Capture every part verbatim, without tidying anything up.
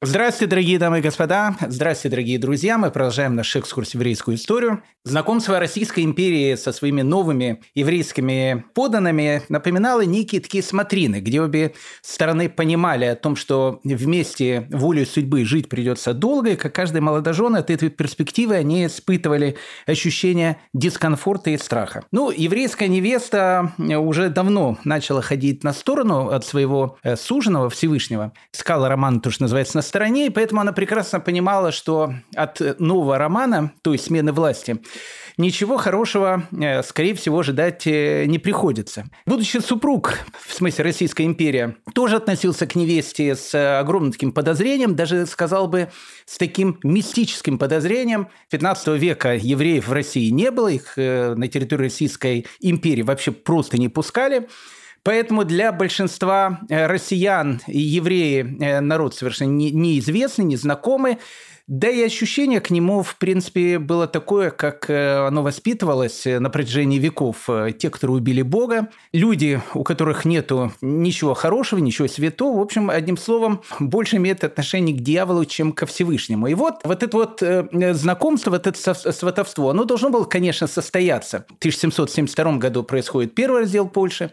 Здравствуйте, дорогие дамы и господа! Здравствуйте, дорогие друзья! Мы продолжаем наш экскурс в еврейскую историю. Знакомство Российской империи со своими новыми еврейскими подданными напоминало некие такие смотрины, где обе стороны понимали о том, что вместе волей судьбы жить придется долго, и как каждый молодожен от этой перспективы они испытывали ощущение дискомфорта и страха. Ну, еврейская невеста уже давно начала ходить на сторону от своего суженого Всевышнего. Искала роман, то, что называется, на стороне, и поэтому она прекрасно понимала, что от нового романа, то есть смены власти, ничего хорошего, скорее всего, ожидать не приходится. Будущий супруг, в смысле Российская империя, тоже относился к невесте с огромным таким подозрением, даже, сказал бы, с таким мистическим подозрением. пятнадцатого века евреев в России не было, их на территории Российской империи вообще просто не пускали. Поэтому для большинства россиян и евреи народ совершенно неизвестный, незнакомый. Да и ощущение к нему, в принципе, было такое, как оно воспитывалось на протяжении веков. Те, которые убили Бога, люди, у которых нету ничего хорошего, ничего святого, в общем, одним словом, больше имеет отношение к дьяволу, чем ко Всевышнему. И вот, вот это вот знакомство, вот это сватовство, оно должно было, конечно, состояться. В тысяча семьсот семьдесят втором году происходит первый раздел Польши,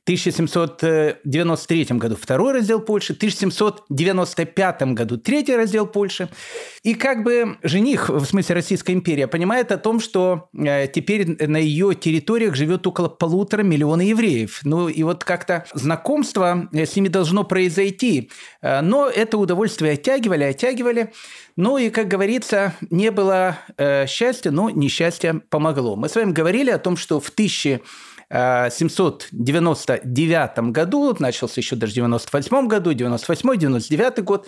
в тысяча семьсот девяносто третьем году второй раздел Польши, в тысяча семьсот девяносто пятом году третий раздел Польши. И как бы жених, в смысле Российская империя, понимает о том, что теперь на ее территориях живет около полутора миллиона евреев. Ну и вот как-то знакомство с ними должно произойти. Но это удовольствие оттягивали, оттягивали. Ну и, как говорится, не было счастья, но несчастье помогло. Мы с вами говорили о том, что в тысяча семьсот девяносто девятом году, начался еще даже в девяносто восьмом году, девяносто восьмой девяносто девятый год,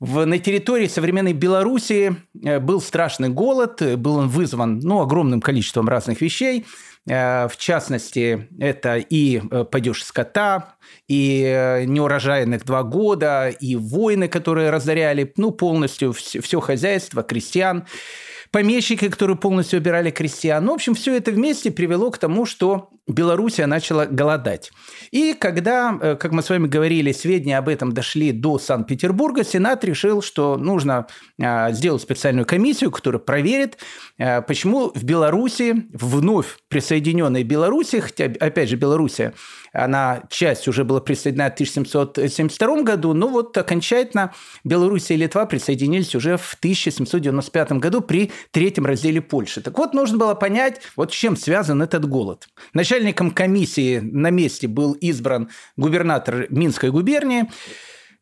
В, на территории современной Белоруссии был страшный голод, был он вызван ну, огромным количеством разных вещей. В частности, это и падеж скота, и неурожайных два года, и войны, которые разоряли ну, полностью все, все хозяйство, крестьян, помещики, которые полностью убирали крестьян. Ну, в общем, все это вместе привело к тому, что Белоруссия начала голодать. И когда, как мы с вами говорили, сведения об этом дошли до Санкт-Петербурга, Сенат решил, что нужно сделать специальную комиссию, которая проверит, почему в Белоруссии, вновь присоединенной Белоруссии, хотя, опять же, Белоруссия, она часть уже была присоединена в тысяча семьсот семьдесят втором году, но вот окончательно Белоруссия и Литва присоединились уже в тысяча семьсот девяносто пятом году при третьем разделе Польши. Так вот, нужно было понять, вот с чем связан этот голод. Начать Начальником комиссии на месте был избран губернатор Минской губернии.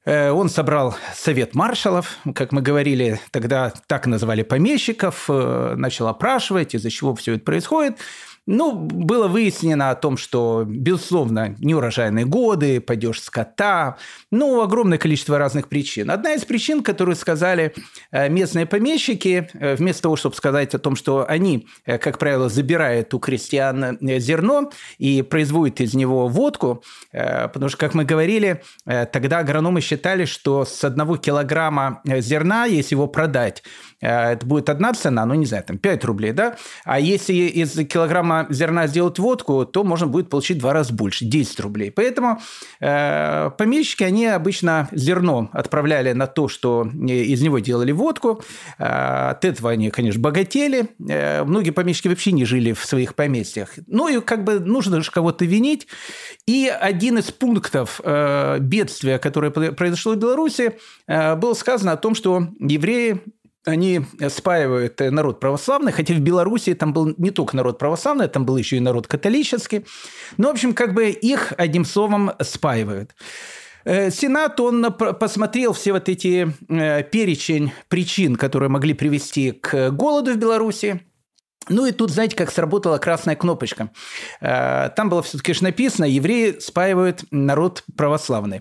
Он собрал совет маршалов, как мы говорили, тогда так называли помещиков, начал опрашивать, из-за чего все это происходит. Ну, было выяснено о том, что, безусловно, неурожайные годы, падеж скота, ну, огромное количество разных причин. Одна из причин, которую сказали местные помещики, вместо того, чтобы сказать о том, что они, как правило, забирают у крестьян зерно и производят из него водку, потому что, как мы говорили, тогда агрономы считали, что с одного килограмма зерна, если его продать, это будет одна цена, ну, не знаю, там, пять рублей, да? А если из килограмма зерна сделать водку, то можно будет получить в два раза больше, десять рублей. Поэтому э, помещики, они обычно зерно отправляли на то, что из него делали водку. Э, от этого они, конечно, богатели. Э, многие помещики вообще не жили в своих поместьях. Ну, и как бы нужно же кого-то винить. И один из пунктов э, бедствия, которое произошло в Беларуси, э, было сказано о том, что евреи они спаивают народ православный, хотя в Белоруссии там был не только народ православный, там был еще и народ католический. Ну, в общем, как бы их, одним словом, спаивают. Сенат, он посмотрел все вот эти перечень причин, которые могли привести к голоду в Белоруссии. Ну и тут, знаете, как сработала красная кнопочка. Там было все-таки же написано «евреи спаивают народ православный».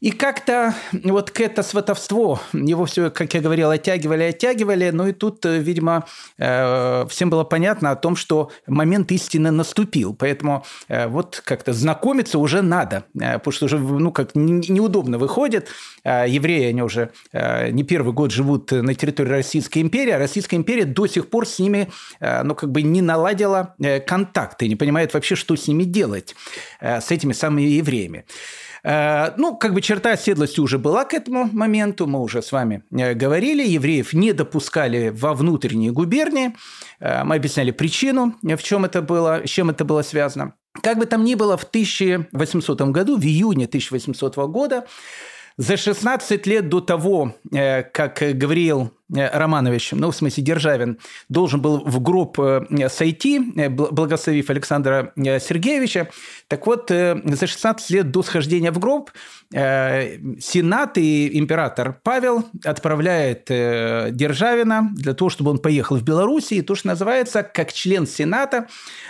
И как-то вот к это сватовство, его все, как я говорил, оттягивали, оттягивали, ну и тут, видимо, всем было понятно о том, что момент истины наступил, поэтому вот как-то знакомиться уже надо, потому что уже, ну, как неудобно выходит, евреи, они уже не первый год живут на территории Российской империи, а Российская империя до сих пор с ними, ну, как бы не наладила контакты, не понимает вообще, что с ними делать, с этими самыми евреями. Ну, как бы черта оседлости уже была к этому моменту, мы уже с вами говорили, евреев не допускали во внутренние губернии, мы объясняли причину, в чем это было, с чем это было связано. Как бы там ни было, в тысяча восьмисотом году, в июне тысяча восьмисотого года, за шестнадцать лет до того, как Гавриил Романович, ну, в смысле Державин, должен был в гроб сойти, благословив Александра Сергеевича, так вот, за шестнадцать лет до схождения в гроб Сенат и император Павел отправляет Державина для того, чтобы он поехал в Беларусь, и то, что называется, как член Сената,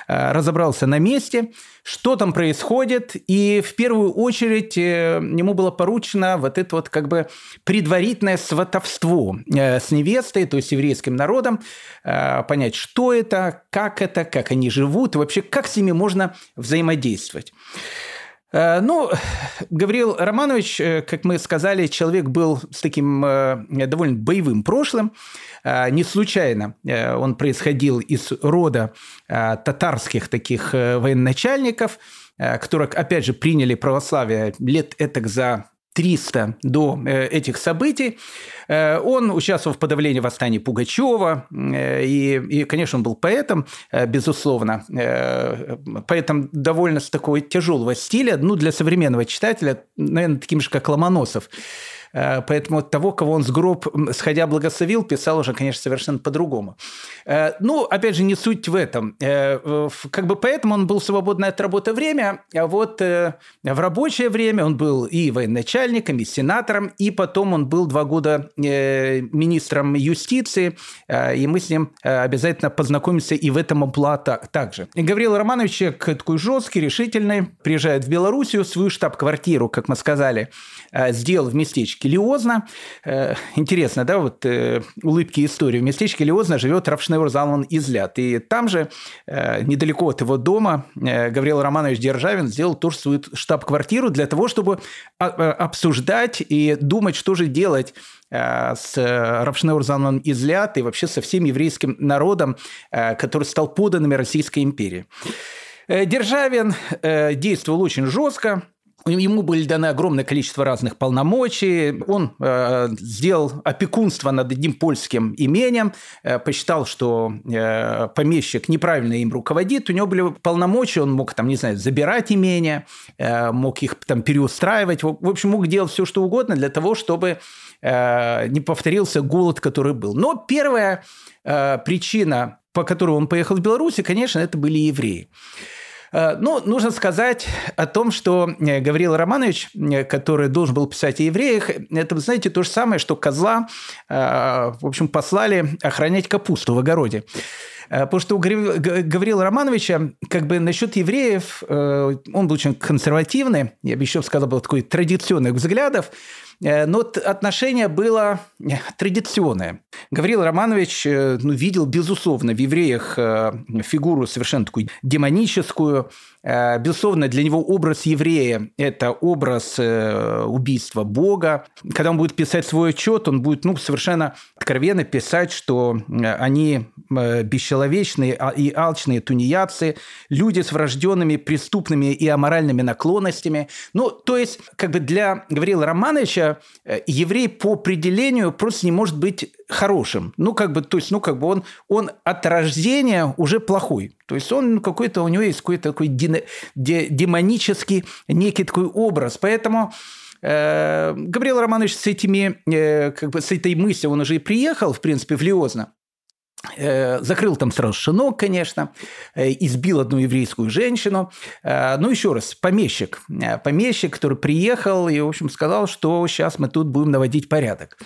разобрался на месте, что там происходит, и в первую очередь ему было поручено вот это вот как бы предварительное сватовство с невестой, то есть еврейским народом, понять, что это, как это, как они живут, и вообще как с ними можно взаимодействовать. Ну, Гавриил Романович, как мы сказали, человек был с таким довольно боевым прошлым. Не случайно он происходил из рода татарских таких военачальников, которых, опять же, приняли православие лет этак за триста до этих событий. Он участвовал в подавлении восстания Пугачева, и, и, конечно, он был поэтом, безусловно, поэтом довольно с такого тяжелого стиля, ну, для современного читателя, наверное, таким же, как Ломоносов. Поэтому того, кого он с гроб, сходя, благословил, писал уже, конечно, совершенно по-другому. Ну, опять же, не суть в этом. Как бы поэтому он был свободно от работы время, а вот в рабочее время он был и военачальником, и сенатором, и потом он был два года министром юстиции, и мы с ним обязательно познакомимся и в этом амплуа также. Гавриил Романович, человек такой жесткий, решительный, приезжает в Белоруссию, свою штаб-квартиру, как мы сказали, сделал в местечке Лиозна. Интересно, да, вот улыбки истории. В местечке Лиозна живет Раф Шнеур Залман Изляд. И там же, недалеко от его дома, Гавриил Романович Державин сделал тоже свою штаб-квартиру для того, чтобы обсуждать и думать, что же делать с Рав Шнеур Залман Изляд и вообще со всем еврейским народом, который стал подданным Российской империи. Державин действовал очень жестко. Ему были даны огромное количество разных полномочий, он э, сделал опекунство над одним польским имением, э, посчитал, что э, помещик неправильно им руководит, у него были полномочия, он мог, там, не знаю, забирать имения, э, мог их там переустраивать, в общем, мог делать все, что угодно для того, чтобы э, не повторился голод, который был. Но первая э, причина, по которой он поехал в Беларусь, конечно, это были евреи. Ну, нужно сказать о том, что Гавриил Романович, который должен был писать о евреях, это, вы знаете, то же самое, что козла, в общем, послали охранять капусту в огороде. Потому что у Гавриила Романовича, как бы насчет евреев, он был очень консервативный, я бы еще сказал, был такой традиционных взглядов, но отношение было традиционное. Гавриил Романович, ну, видел, безусловно, в евреях фигуру совершенно такую демоническую. Безусловно, для него образ еврея – это образ убийства Бога. Когда он будет писать свой отчет, он будет, ну, совершенно откровенно писать, что они бесчеловечные и алчные тунеядцы, люди с врожденными преступными и аморальными наклонностями. Ну, то есть, как бы для Гавриила Романовича еврей по определению просто не может быть хорошим. Ну, как бы, то есть, ну, как бы он, он от рождения уже плохой. То есть он, ну, какой-то, у него есть какой-то такой демонический некий такой образ. Поэтому э, Гавриил Романович с этими, э, как бы с этой мыслью он уже и приехал, в принципе, в Лиозно. Закрыл там сразу шинок, конечно, избил одну еврейскую женщину. Ну, еще раз, помещик. Помещик, который приехал и, в общем, сказал, что сейчас мы тут будем наводить порядок.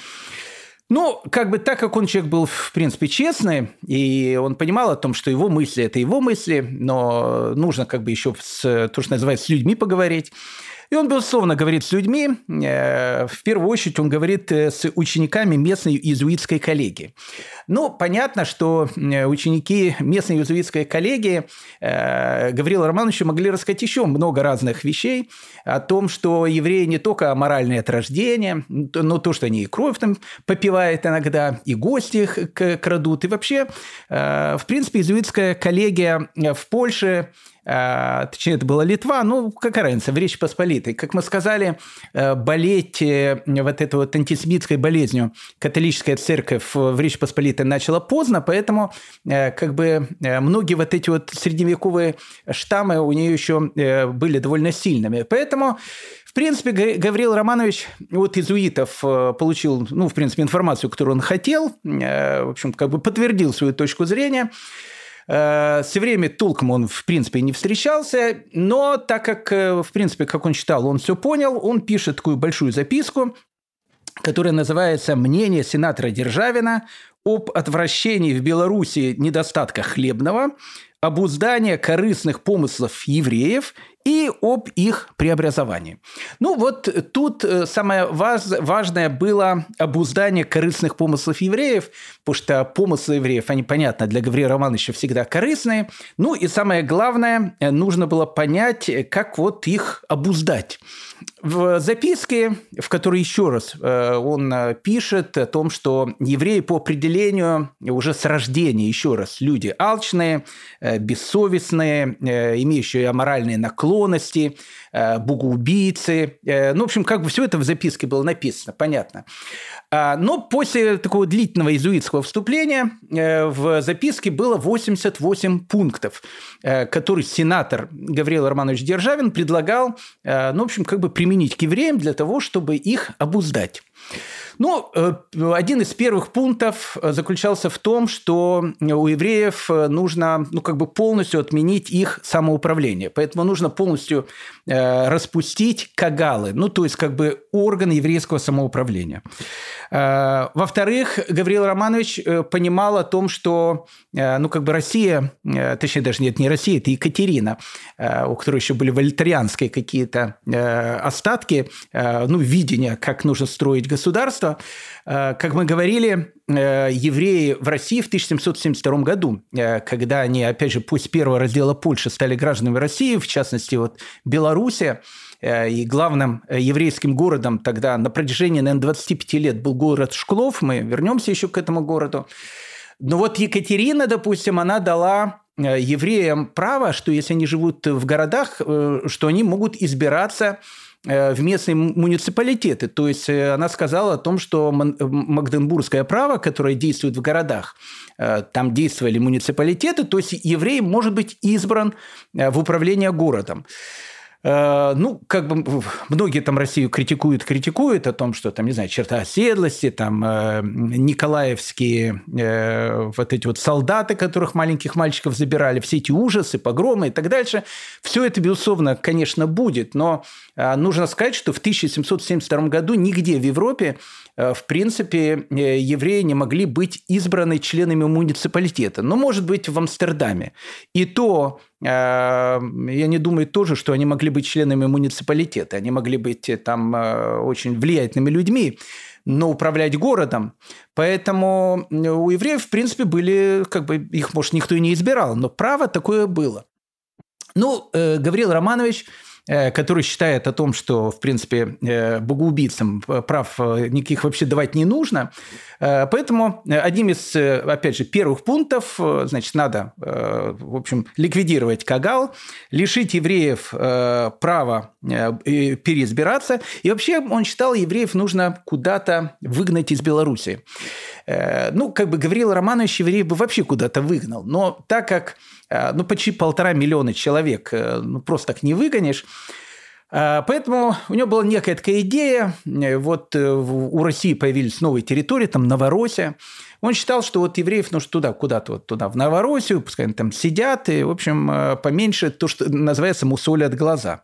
Ну, как бы так, как он человек был, в принципе, честный, и он понимал о том, что его мысли – это его мысли, но нужно как бы еще с, то, что называется, с людьми поговорить. И он, безусловно, говорит с людьми, в первую очередь он говорит с учениками местной иезуитской коллегии. Ну, понятно, что ученики местной иезуитской коллегии Гавриила Романовича могли рассказать еще много разных вещей о том, что евреи не только аморальные от рождения, но то, что они и кровь там попивают иногда, и гости их крадут, и вообще, в принципе, иезуитская коллегия в Польше, точнее, это была Литва, ну, какая разница, в Речи Посполитой. Как мы сказали, болеть вот этой вот антисемитской болезнью католическая церковь в Речи Посполитой начала поздно, поэтому как бы многие вот эти вот средневековые штаммы у нее еще были довольно сильными. Поэтому, в принципе, Гавриил Романович от иезуитов получил, ну, в принципе, информацию, которую он хотел, в общем, как бы подтвердил свою точку зрения. С евреями толком он, в принципе, не встречался, но так как, в принципе, как он читал, он все понял, он пишет такую большую записку, которая называется «Мнение сенатора Державина об отвращении в Беларуси недостатка хлебного, обуздание корыстных помыслов евреев и об их преобразовании». Ну, вот тут самое важное было обуздание корыстных помыслов евреев, потому что помыслы евреев, они, понятно, для Гавриила Романовича всегда корыстные. Ну, и самое главное, нужно было понять, как вот их обуздать. В записке, в которой еще раз он пишет о том, что евреи по определению уже с рождения, еще раз, люди алчные, бессовестные, имеющие аморальные наклонности, склонности, богоубийцы. Ну, в общем, как бы все это в записке было написано, понятно. Но после такого длительного иезуитского вступления в записке было восемьдесят восемь пунктов, которые сенатор Гавриил Романович Державин предлагал, ну, в общем, как бы применить к евреям для того, чтобы их обуздать. Ну, один из первых пунктов заключался в том, что у евреев нужно, ну, как бы полностью отменить их самоуправление. Поэтому нужно полностью распустить кагалы, ну, то есть, как бы орган еврейского самоуправления. Во-вторых, Гавриил Романович понимал о том, что, ну, как бы Россия, точнее, даже нет, не Россия, это Екатерина, у которой еще были вольтерианские какие-то остатки, ну, видение, как нужно строить государство. Как мы говорили, евреи в России в тысяча семьсот семьдесят втором году, когда они, опять же, после первого раздела Польши стали гражданами России, в частности, вот Белоруссия, и главным еврейским городом тогда на протяжении, наверное, двадцати пяти лет был город Шклов, мы вернемся еще к этому городу. Но вот Екатерина, допустим, она дала евреям право, что если они живут в городах, что они могут избираться в местные муниципалитеты. То есть она сказала о том, что магдебургское право, которое действует в городах, там действовали муниципалитеты, то есть еврей может быть избран в управление городом. Ну, как бы многие там Россию критикуют, критикуют о том, что там, не знаю, черта оседлости, там э, николаевские э, вот эти вот солдаты, которых маленьких мальчиков забирали, все эти ужасы, погромы и так дальше. Все это, безусловно, конечно, будет, но э, нужно сказать, что в тысяча семьсот семьдесят втором году нигде в Европе, э, в принципе, э, евреи не могли быть избраны членами муниципалитета. Но, может быть, в Амстердаме. И то... Я не думаю тоже, что они могли быть членами муниципалитета, они могли быть там очень влиятельными людьми, но управлять городом. Поэтому у евреев, в принципе, были, как бы их, может, никто и не избирал, но право такое было. Ну, Гавриил Романович, который считает о том, что, в принципе, богоубийцам прав никаких вообще давать не нужно. Поэтому одним из, опять же, первых пунктов, значит, надо, в общем, ликвидировать кагал, лишить евреев права переизбираться. И вообще он считал, евреев нужно куда-то выгнать из Беларуси. Ну, как бы Гавриил Романович евреев бы вообще куда-то выгнал. Но так как, ну, почти полтора миллиона человек, ну, просто так не выгонишь. Поэтому у него была некая такая идея. Вот у России появились новые территории, там Новороссия. Он считал, что вот евреев нужно туда, куда-то вот туда, в Новороссию, пускай они там сидят, и, в общем, поменьше то, что называется, мусолят глаза.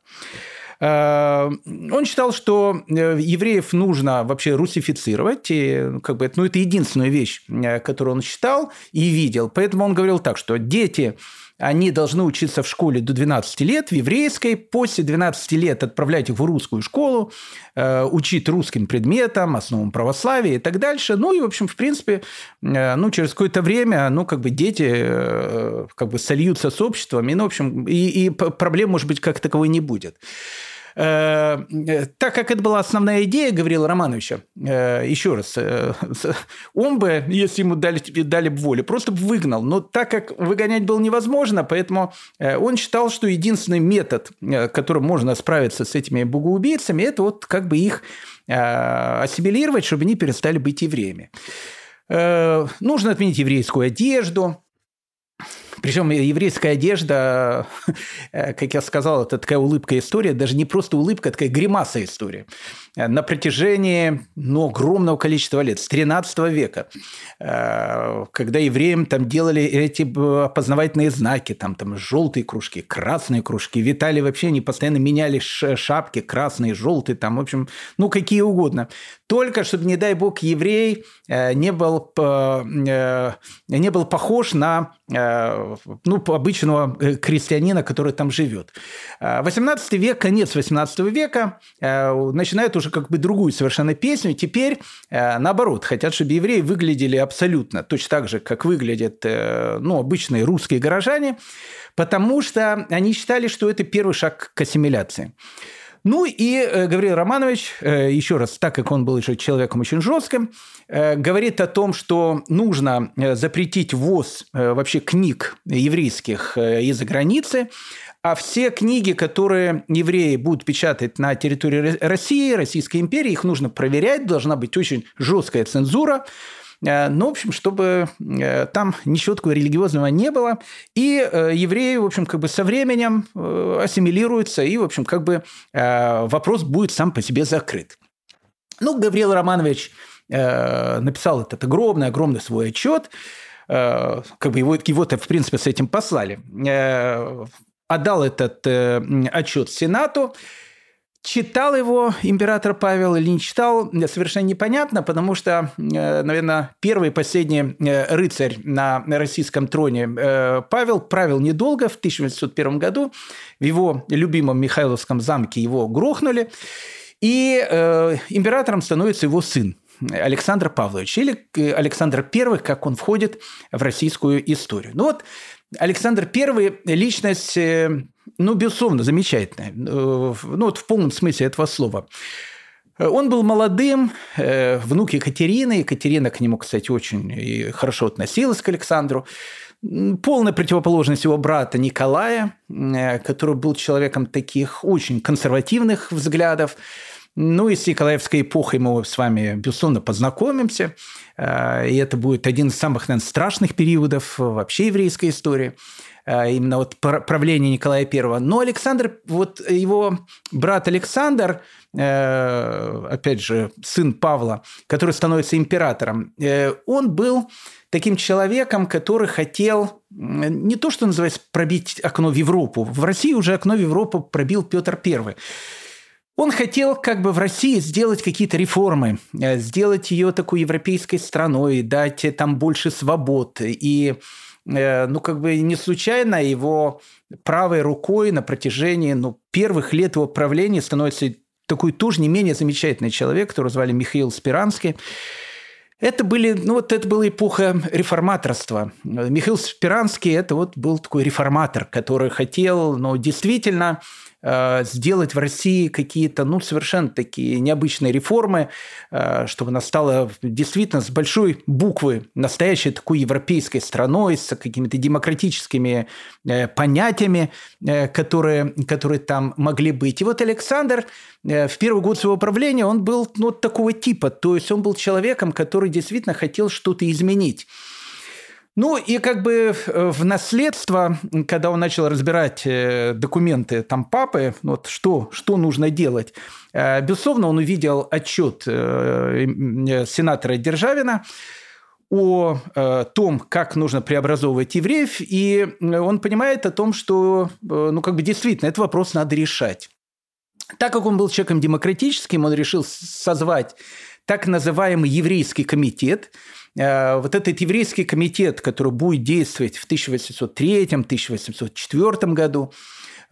Он считал, что евреев нужно вообще русифицировать. И, как бы, ну, это единственная вещь, которую он считал и видел. Поэтому он говорил так, что дети... Они должны учиться в школе до двенадцати лет, в еврейской. После двенадцати лет отправлять их в русскую школу, учить русским предметам, основам православия и так дальше. Ну, и, в общем, в принципе, ну, через какое-то время, ну, как бы дети как бы сольются с обществом, и, ну, в общем, и, и проблем, может быть, как таковой не будет. Так как это была основная идея Гавриила Романовича, еще раз, он бы, если ему дали, дали бы волю, просто выгнал. Но так как выгонять было невозможно, поэтому он считал, что единственный метод, которым можно справиться с этими богоубийцами, это вот как бы их ассимилировать, чтобы они перестали быть евреями. Нужно отменить еврейскую одежду. Причем еврейская одежда, как я сказал, это такая улыбка история, даже не просто улыбка, а такая гримаса история. На протяжении, ну, огромного количества лет, с тринадцатого века, когда евреям там делали эти опознавательные знаки, там, там желтые кружки, красные кружки, витали вообще, они постоянно меняли шапки, красные, желтые, там, в общем, ну, какие угодно. Только чтобы, не дай бог, еврей не был, не был похож на... ну, обычного крестьянина, который там живет. восемнадцатый век, конец восемнадцатого века, начинают уже как бы другую совершенно песню. Теперь, наоборот, хотят, чтобы евреи выглядели абсолютно точно так же, как выглядят, ну, обычные русские горожане, потому что они считали, что это первый шаг к ассимиляции. Ну и Гавриил Романович, еще раз, так как он был еще человеком очень жестким, говорит о том, что нужно запретить ввоз вообще книг еврейских из-за границы, а все книги, которые евреи будут печатать на территории России, Российской империи, их нужно проверять, должна быть очень жесткая цензура. Ну, в общем, чтобы там ничего такого религиозного не было. И евреи, в общем, как бы со временем ассимилируются, и, в общем, как бы вопрос будет сам по себе закрыт. Ну, Гавриил Романович написал этот огромный-огромный свой отчет. Как бы его, его-то, в принципе, с этим послали. Отдал этот отчет Сенату. Читал его император Павел или не читал, совершенно непонятно, потому что, наверное, первый и последний рыцарь на российском троне Павел правил недолго. В тысяча восемьсот первом году в его любимом Михайловском замке его грохнули, и императором становится его сын Александр Павлович, или Александр Первый, как он входит в российскую историю. Ну вот, Александр Первый – личность... Ну, безусловно, замечательная. Ну, вот в полном смысле этого слова. Он был молодым, внук Екатерины. Екатерина к нему, кстати, очень хорошо относилась, к Александру. Полная противоположность его брата Николая, который был человеком таких очень консервативных взглядов. Ну, и с Николаевской эпохой мы с вами, безусловно, познакомимся. И это будет один из самых, наверное, страшных периодов вообще еврейской истории. Именно вот правление Николая Первого. Но Александр, вот его брат Александр, опять же, сын Павла, который становится императором, он был таким человеком, который хотел не то, что называется, пробить окно в Европу. В России уже окно в Европу пробил Петр Первый. Он хотел как бы в России сделать какие-то реформы, сделать ее такой европейской страной, дать там больше свобод. И, ну, как бы не случайно его правой рукой на протяжении, ну, первых лет его правления становится такой тоже не менее замечательный человек, которого звали Михаил Спиранский. Это были, ну, вот это была эпоха реформаторства. Михаил Спиранский – это вот был такой реформатор, который хотел, ну, действительно сделать в России какие-то, ну, совершенно такие необычные реформы, чтобы она стала действительно с большой буквы настоящей такой европейской страной, с какими-то демократическими понятиями, которые, которые там могли быть. И вот Александр в первый год своего правления, он был, ну, такого типа, то есть он был человеком, который действительно хотел что-то изменить. Ну, и как бы в наследство, когда он начал разбирать документы там папы, вот что, что нужно делать, безусловно, он увидел отчет сенатора Державина о том, как нужно преобразовывать евреев, и он понимает о том, что, ну, как бы действительно, этот вопрос надо решать. Так как он был человеком демократическим, он решил созвать так называемый еврейский комитет. Вот этот еврейский комитет, который будет действовать в тысяча восемьсот третьем — тысяча восемьсот четвёртом году,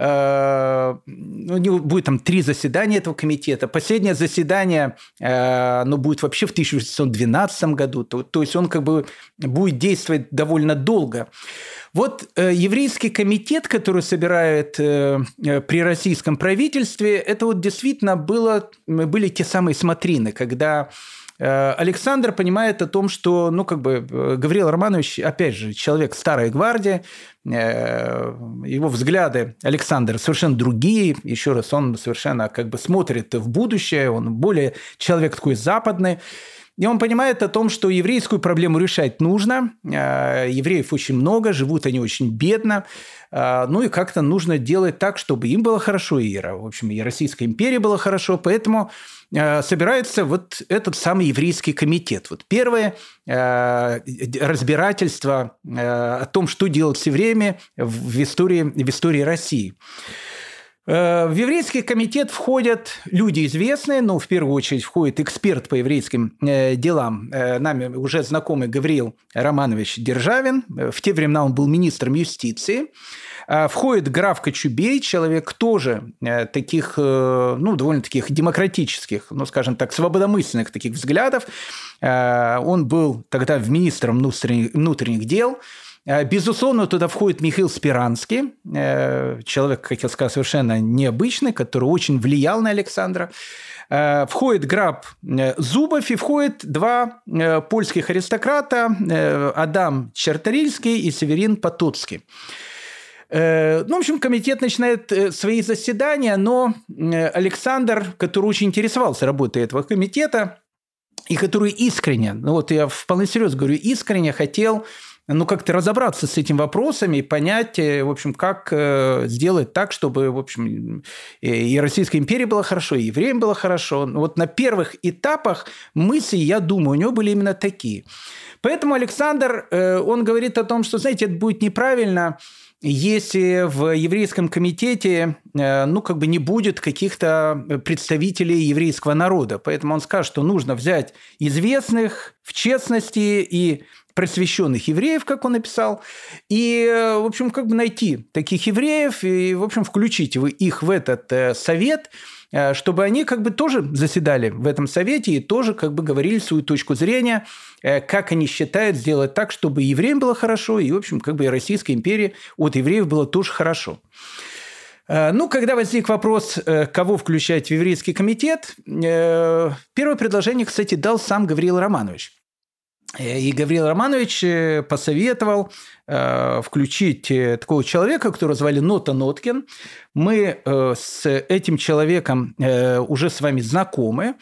у него будет там три заседания этого комитета. Последнее заседание, оно будет вообще в тысяча восемьсот двенадцатом году. То, то есть он как бы будет действовать довольно долго. Вот еврейский комитет, который собирает при российском правительстве, это вот действительно было, были те самые смотрины, когда Александр понимает о том, что, ну, как бы, Гавриил Романович, опять же, человек старой гвардии, его взгляды, Александр, совершенно другие, еще раз, он совершенно, как бы, смотрит в будущее, он более человек такой западный, и он понимает о том, что еврейскую проблему решать нужно, евреев очень много, живут они очень бедно, ну, и как-то нужно делать так, чтобы им было хорошо, и, в общем, и Российской империи было хорошо, поэтому собирается вот этот самый еврейский комитет. Вот первое разбирательство о том, что делать с евреями в истории, в истории России. В еврейский комитет входят люди известные, ну, в первую очередь входит эксперт по еврейским делам, нами уже знакомый Гавриил Романович Державин, в те времена он был министром юстиции, входит граф Кочубей, человек тоже таких, ну, довольно таких демократических, ну, скажем так, свободомысленных таких взглядов, он был тогда министром внутренних дел. Безусловно, туда входит Михаил Спиранский, человек, как я сказал, совершенно необычный, который очень влиял на Александра. Входит граф Зубов и входит два польских аристократа, Адам Чарторийский и Северин Потоцкий. Ну, в общем, комитет начинает свои заседания, но Александр, который очень интересовался работой этого комитета, и который искренне, ну вот я вполне серьезно говорю, искренне хотел... ну, как-то разобраться с этими вопросами и понять, в общем, как сделать так, чтобы, в общем, и Российской империи было хорошо, и евреям было хорошо. Вот на первых этапах мысли, я думаю, у него были именно такие. Поэтому Александр, он говорит о том, что, знаете, это будет неправильно, если в еврейском комитете, ну, как бы не будет каких-то представителей еврейского народа. Поэтому он скажет, что нужно взять известных, в честности, и просвещенных евреев, как он написал, и, в общем, как бы найти таких евреев и, в общем, включить их в этот совет, чтобы они как бы тоже заседали в этом совете и тоже как бы говорили свою точку зрения, как они считают сделать так, чтобы евреям было хорошо, и, в общем, как бы и Российской империи от евреев было тоже хорошо. Ну, когда возник вопрос, кого включать в еврейский комитет, первое предложение, кстати, дал сам Гавриил Романович. И Гавриил Романович посоветовал э, включить такого человека, которого звали Нота Ноткин. Мы э, с этим человеком э, уже с вами знакомы.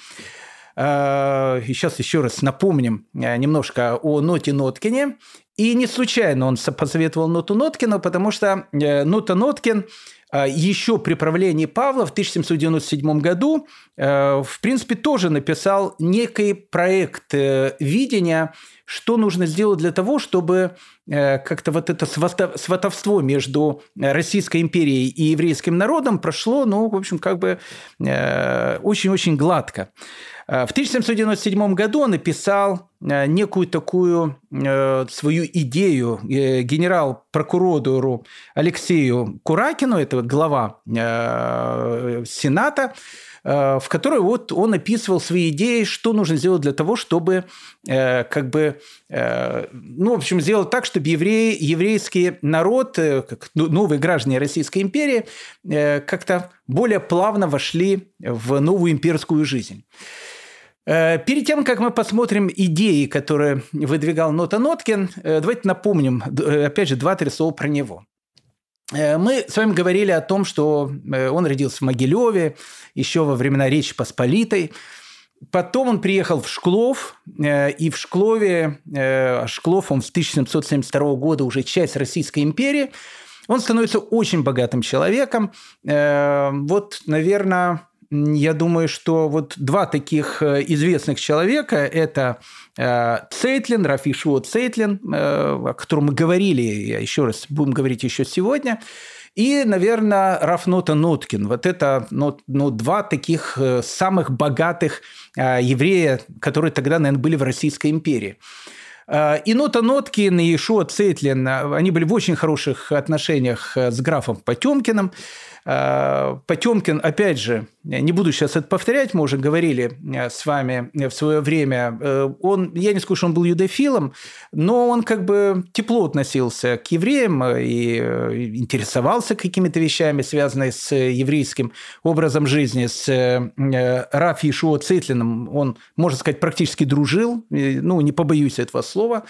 Э, сейчас еще раз напомним немножко о Ноте Ноткине. И не случайно он посоветовал Ноту Ноткину, потому что э, Нота Ноткин э, еще при правлении Павла в тысяча семьсот девяносто седьмом году в принципе, тоже написал некий проект видения, что нужно сделать для того, чтобы как-то вот это сватовство между Российской империей и еврейским народом прошло, ну, в общем, как бы очень-очень гладко. В тысяча семьсот девяносто седьмом году он написал некую такую свою идею генерал-прокурору Алексею Куракину, это вот глава Сената, в которой вот он описывал свои идеи, что нужно сделать для того, чтобы э, как бы, э, ну, в общем, сделать так, чтобы евреи, еврейский народ, э, как новые граждане Российской империи, э, как-то более плавно вошли в новую имперскую жизнь. Э, перед тем, как мы посмотрим идеи, которые выдвигал Нота Ноткин, э, давайте напомним, опять же, два-три слова про него. Мы с вами говорили о том, что он родился в Могилеве еще во времена Речи Посполитой. Потом он приехал в Шклов, и в Шклове, Шклов, он с тысяча семьсот семьдесят второго года уже часть Российской империи, он становится очень богатым человеком. Вот, наверное, я думаю, что вот два таких известных человека – это Цейтлин, Рафи Шуот Цейтлин, о котором мы говорили, еще раз будем говорить еще сегодня, и, наверное, Раф Нота Ноткин. Вот это ну, ну, два таких самых богатых еврея, которые тогда, наверное, были в Российской империи. И Нота Ноткин, и Шуот Цейтлин, они были в очень хороших отношениях с графом Потемкиным. Потемкин, опять же, не буду сейчас это повторять, мы уже говорили с вами в свое время, он, я не скажу, что он был юдофилом, но он как бы тепло относился к евреям и интересовался какими-то вещами, связанными с еврейским образом жизни. С Раф Йешуа Цейтлиным он, можно сказать, практически дружил, ну, не побоюсь этого слова.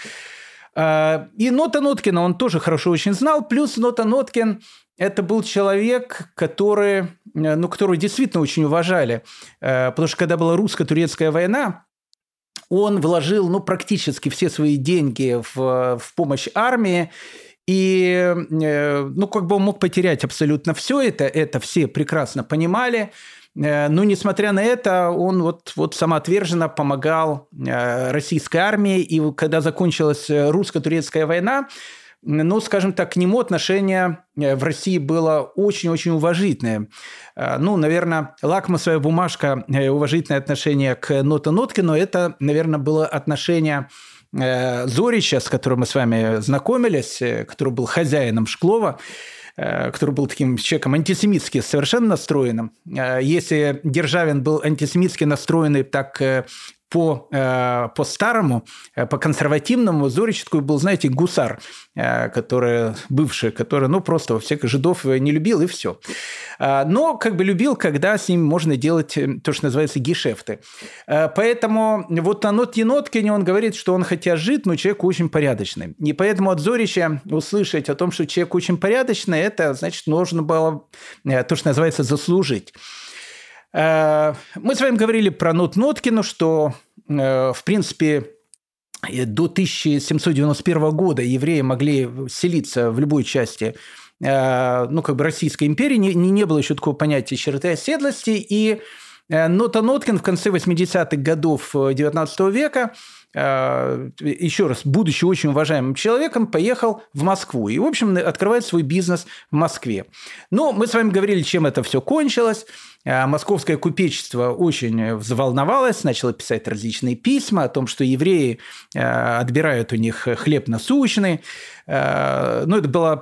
И Нота Ноткина он тоже хорошо очень знал, плюс Нота Ноткин это был человек, который, ну, которого действительно очень уважали, потому что когда была русско-турецкая война, он вложил ну, практически все свои деньги в, в помощь армии, и ну, как бы он мог потерять абсолютно все это, это все прекрасно понимали. Но, несмотря на это, он вот, вот самоотверженно помогал российской армии. И когда закончилась русско-турецкая война, ну, скажем так, к нему отношение в России было очень-очень уважительное. Ну, наверное, лакмусовая бумажка, уважительное отношение к Нота Ноткину, это, наверное, было отношение Зорича, с которым мы с вами знакомились, который был хозяином Шклова, который был таким человеком антисемитски совершенно настроенным. Если Державин был антисемитски настроенный так по, по старому, по консервативному, Зорич такой был, знаете, гусар, который бывший, который ну, просто во всех жидов не любил, и все. Но как бы любил, когда с ним можно делать то, что называется гешефты. Поэтому вот о Ноте Ноткине он говорит, что он хотя жид, но человек очень порядочный. И поэтому от Зорича услышать о том, что человек очень порядочный, это, значит, нужно было то, что называется заслужить. Мы с вами говорили про Ноту Ноткину, что, в принципе, до тысяча семьсот девяносто первого года евреи могли селиться в любой части ну, как бы Российской империи, не, не было еще такого понятия черты оседлости, и Нота Ноткин в конце восьмидесятых годов девятнадцатого века, еще раз, будучи очень уважаемым человеком, поехал в Москву и, в общем, открывает свой бизнес в Москве. Но мы с вами говорили, чем это все кончилось. Московское купечество очень взволновалось, начало писать различные письма о том, что евреи отбирают у них хлеб насущный. Ну, это была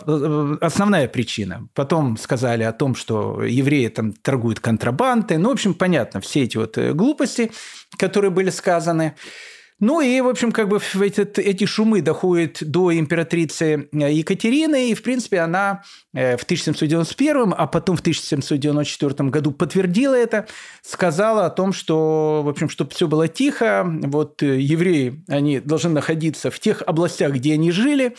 основная причина. Потом сказали о том, что евреи там торгуют контрабандой. Ну, в общем, понятно, все эти вот глупости, которые были сказаны. Ну и, в общем, как бы этот, эти шумы доходят до императрицы Екатерины, и, в принципе, она в тысяча семьсот девяносто первом, а потом в тысяча семьсот девяносто четвёртом году подтвердила это, сказала о том, что, в общем, чтобы все было тихо, вот евреи, они должны находиться в тех областях, где они жили,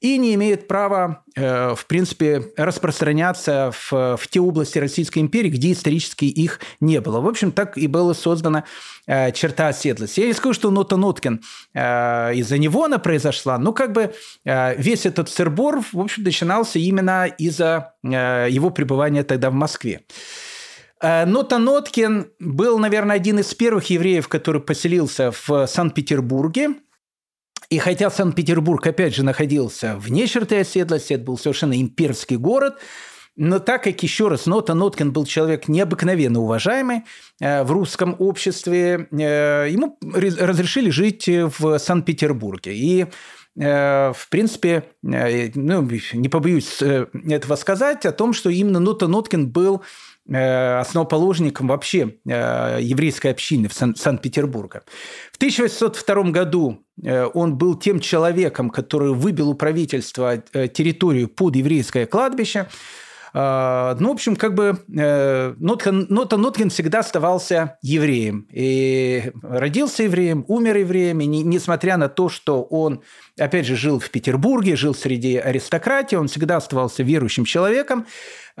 и не имеют права, в принципе, распространяться в, в те области Российской империи, где исторически их не было. В общем, так и была создана черта оседлости. Я не скажу, что Нота Ноткин, из-за него она произошла, но как бы весь этот сырбор, в общем, начинался именно из-за его пребывания тогда в Москве. Нота Ноткин был, наверное, один из первых евреев, который поселился в Санкт-Петербурге. И хотя Санкт-Петербург, опять же, находился вне черты оседлости, это был совершенно имперский город, но так как, еще раз, Нота Ноткин был человек необыкновенно уважаемый в русском обществе, ему разрешили жить в Санкт-Петербурге. И, в принципе, ну, не побоюсь этого сказать, о том, что именно Нота Ноткин был основоположником вообще еврейской общины в Сан- Санкт-Петербурге. В тысяча восемьсот втором году он был тем человеком, который выбил у правительства территорию под еврейское кладбище. Ну, в общем, как бы Нота Ноткин всегда оставался евреем. И родился евреем, умер евреем. И не, несмотря на то, что он, опять же, жил в Петербурге, жил среди аристократии, он всегда оставался верующим человеком.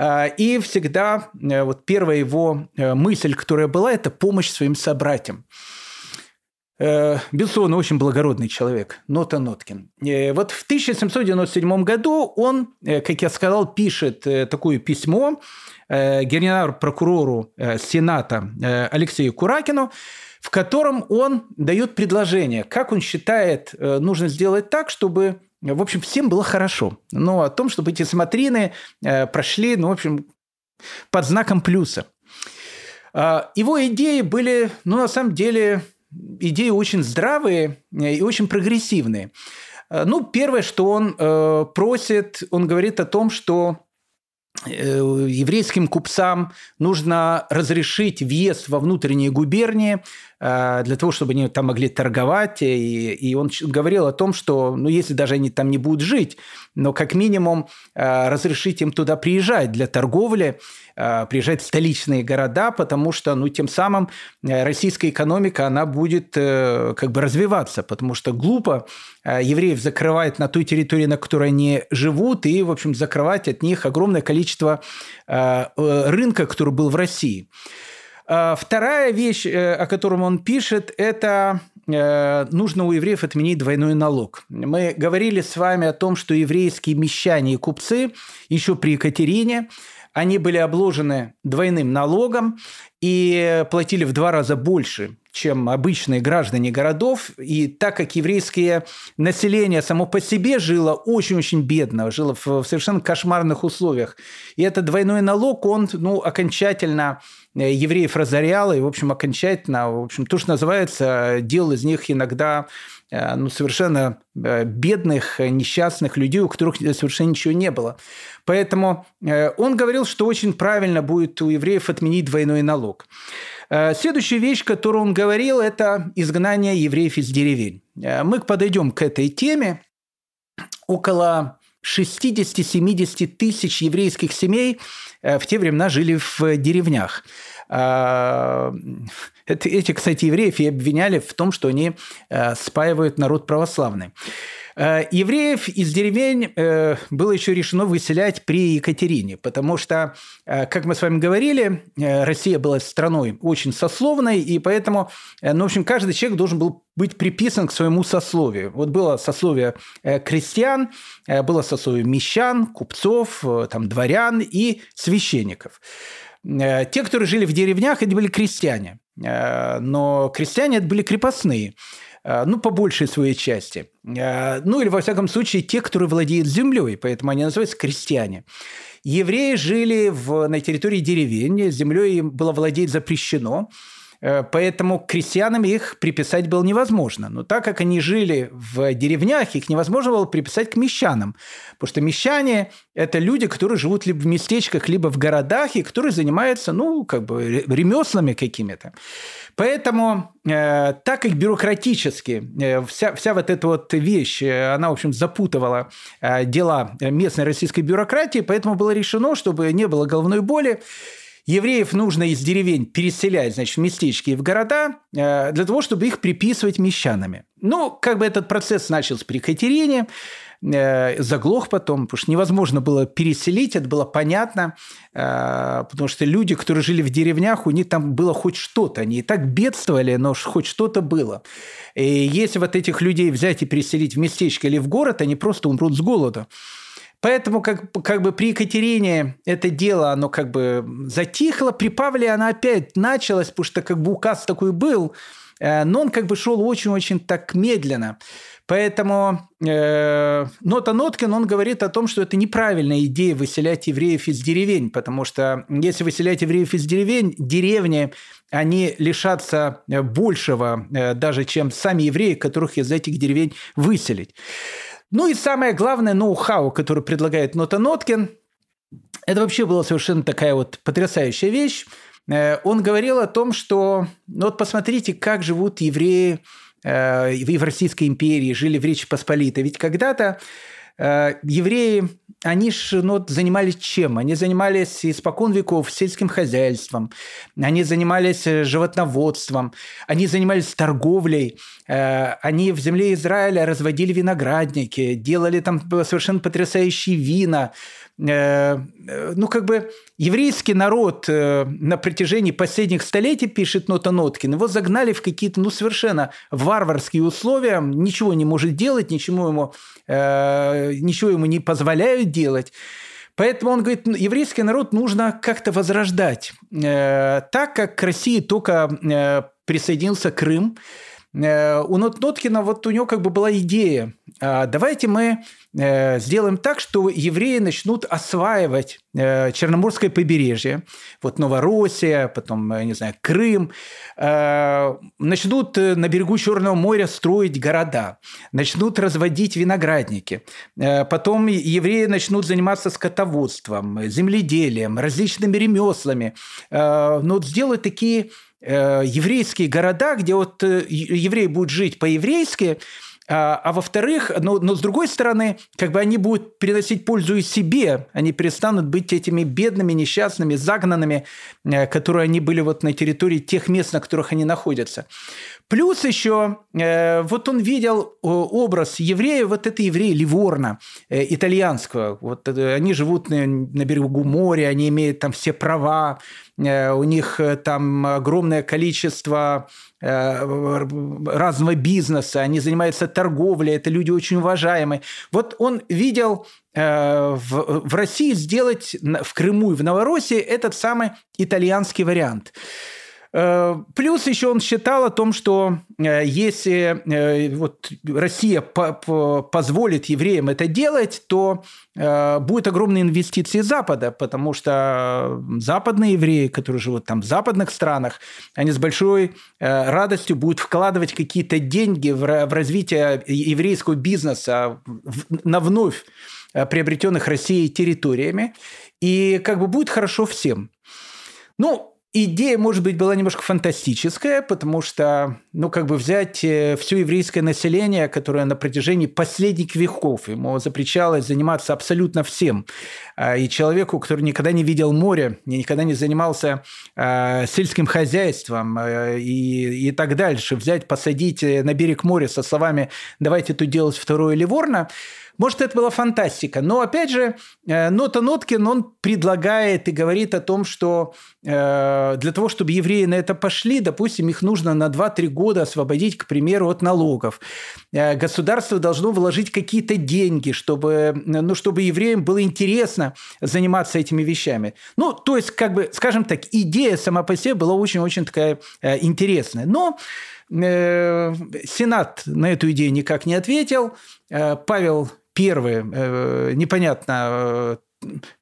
И всегда вот первая его мысль, которая была, это помощь своим собратьям. Безусловно, очень благородный человек, Нота Ноткин. Вот в тысяча семьсот девяносто седьмом году он, как я сказал, пишет такое письмо генерал-прокурору Сената Алексею Куракину, в котором он дает предложение, как он считает, нужно сделать так, чтобы, в общем, всем было хорошо. Но о том, чтобы эти смотрины прошли, ну, в общем, под знаком плюса. Его идеи были, ну, на самом деле... идеи очень здравые и очень прогрессивные. Ну, первое, что он э, просит, он говорит о том, что э, еврейским купцам нужно разрешить въезд во внутренние губернии э, для того, чтобы они там могли торговать. И, и он говорил о том, что, ну, если даже они там не будут жить, но как минимум э, разрешить им туда приезжать для торговли, приезжать в столичные города, потому что, ну, тем самым российская экономика, она будет как бы развиваться, потому что глупо евреев закрывать на той территории, на которой они живут, и, в общем, закрывать от них огромное количество рынка, который был в России. Вторая вещь, о которой он пишет, это нужно у евреев отменить двойной налог. Мы говорили с вами о том, что еврейские мещане и купцы еще при Екатерине они были обложены двойным налогом и платили в два раза больше, чем обычные граждане городов. И так как еврейское население само по себе жило очень-очень бедно, жило в совершенно кошмарных условиях, и этот двойной налог, он, ну, окончательно евреев разорял, и, в общем, окончательно, в общем, то, что называется, делал из них иногда, ну, совершенно бедных, несчастных людей, у которых совершенно ничего не было. Поэтому он говорил, что очень правильно будет у евреев отменить двойной налог. Следующая вещь, которую он говорил, это изгнание евреев из деревень. Мы подойдем к этой теме. Около шестьдесят-семьдесят тысяч еврейских семей в те времена жили в деревнях. Эти, кстати, евреев и обвиняли в том, что они спаивают народ православный. Евреев из деревень было еще решено выселять при Екатерине, потому что, как мы с вами говорили, Россия была страной очень сословной, и поэтому, ну, в общем, каждый человек должен был быть приписан к своему сословию. Вот было сословие крестьян, было сословие мещан, купцов, там, дворян и священников. Те, которые жили в деревнях, это были крестьяне. Но крестьяне – это были крепостные, ну, по большей своей части. Ну, или, во всяком случае, те, которые владеют землей, поэтому они называются крестьяне. Евреи жили в, на территории деревень, землей им было владеть запрещено, поэтому к крестьянам их приписать было невозможно. Но так как они жили в деревнях, их невозможно было приписать к мещанам. Потому что мещане – это люди, которые живут либо в местечках, либо в городах, и которые занимаются, ну, как бы ремеслами какими-то. Поэтому, э, так как бюрократически э, вся, вся вот эта вот вещь, э, она, в общем, запутывала э, дела местной российской бюрократии, поэтому было решено, чтобы не было головной боли, евреев нужно из деревень переселять, значит, в местечки и в города для того, чтобы их приписывать мещанами. Ну, как бы этот процесс начался при Екатерине, заглох потом, потому что невозможно было переселить, это было понятно, потому что люди, которые жили в деревнях, у них там было хоть что-то, они и так бедствовали, но хоть что-то было. И если вот этих людей взять и переселить в местечко или в город, они просто умрут с голода. Поэтому как, как бы при Екатерине это дело, оно как бы затихло, при Павле оно опять началось, потому что как бы указ такой был, но он как бы шел очень-очень так медленно. Поэтому э, Нота Ноткин, он говорит о том, что это неправильная идея выселять евреев из деревень, потому что если выселять евреев из деревень, деревни, они лишатся большего э, даже, чем сами евреи, которых из этих деревень выселить. Ну и самое главное ноу-хау, которое предлагает Нота Ноткин, это вообще была совершенно такая вот потрясающая вещь. Он говорил о том, что, ну вот посмотрите, как живут евреи и в Российской империи, жили в Речи Посполитой. Ведь когда-то евреи, они же, ну, занимались чем? Они занимались испокон веков сельским хозяйством, они занимались животноводством, они занимались торговлей, они в земле Израиля разводили виноградники, делали там совершенно потрясающие вина, ну, как бы еврейский народ на протяжении последних столетий, пишет Нотаноткин, его загнали в какие-то, ну, совершенно варварские условия, ничего не может делать, ничего ему, ничего ему не позволяют делать. Поэтому он говорит, еврейский народ нужно как-то возрождать. Так как к России только присоединился Крым, у Нотаноткина вот у него как бы была идея. Давайте мы сделаем так, что евреи начнут осваивать Черноморское побережье, вот Новороссия, потом, я не знаю, Крым, начнут на берегу Черного моря строить города, начнут разводить виноградники, потом евреи начнут заниматься скотоводством, земледелием, различными ремеслами, но вот сделать такие еврейские города, где вот евреи будут жить по-еврейски, а, а во-вторых, но, но с другой стороны, как бы они будут приносить пользу и себе, они перестанут быть этими бедными, несчастными, загнанными, которые они были вот на территории тех мест, на которых они находятся. Плюс еще вот он видел образ еврея, вот это евреи Ливорно, итальянского. Вот они живут на берегу моря, они имеют там все права, у них там огромное количество разного бизнеса, они занимаются торговлей, это люди очень уважаемые. Вот он видел в, в России сделать, в Крыму и в Новороссии этот самый итальянский вариант. Плюс еще он считал о том, что если вот Россия позволит евреям это делать, то будут огромные инвестиции Запада, потому что западные евреи, которые живут там в западных странах, они с большой радостью будут вкладывать какие-то деньги в развитие еврейского бизнеса на вновь приобретенных Россией территориями, и как бы будет хорошо всем. Ну, идея, может быть, была немножко фантастическая, потому что, ну, как бы взять все еврейское население, которое на протяжении последних веков ему запрещалось заниматься абсолютно всем. И человеку, который никогда не видел моря, никогда не занимался сельским хозяйством и, и так дальше, взять, посадить на берег моря со словами «давайте тут делать второе Ливорно», может, это была фантастика. Но, опять же, Нотаноткин, он предлагает и говорит о том, что для того, чтобы евреи на это пошли, допустим, их нужно на два-три года освободить, к примеру, от налогов. Государство должно вложить какие-то деньги, чтобы, ну, чтобы евреям было интересно заниматься этими вещами. Ну, то есть, как бы, скажем так, идея сама по себе была очень-очень такая интересная. Но Сенат на эту идею никак не ответил. Павел Первый, непонятно,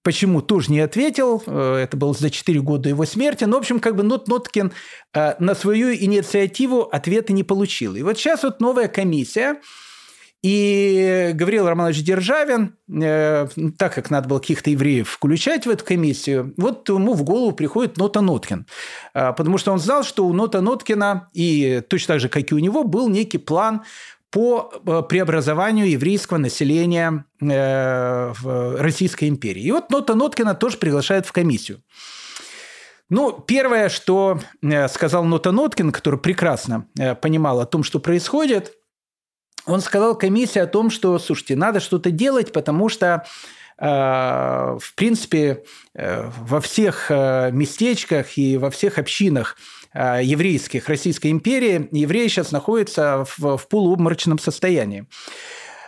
почему, тоже не ответил. Это было за четыре года до его смерти. Но, в общем, как бы Нотаноткин на свою инициативу ответа не получил. И вот сейчас вот новая комиссия. И Гавриил Романович Державин, э, так как надо было каких-то евреев включать в эту комиссию, вот ему в голову приходит Нотаноткин, э, потому что он знал, что у Нотаноткина, и точно так же, как и у него, был некий план по преобразованию еврейского населения э, в Российской империи. И вот Нотаноткина тоже приглашают в комиссию. Ну, первое, что сказал Нотаноткин, который прекрасно понимал о том, что происходит, он сказал комиссии о том, что, слушайте, надо что-то делать, потому что, э, в принципе, э, во всех местечках и во всех общинах э, еврейских Российской империи евреи сейчас находятся в, в полуобморочном состоянии.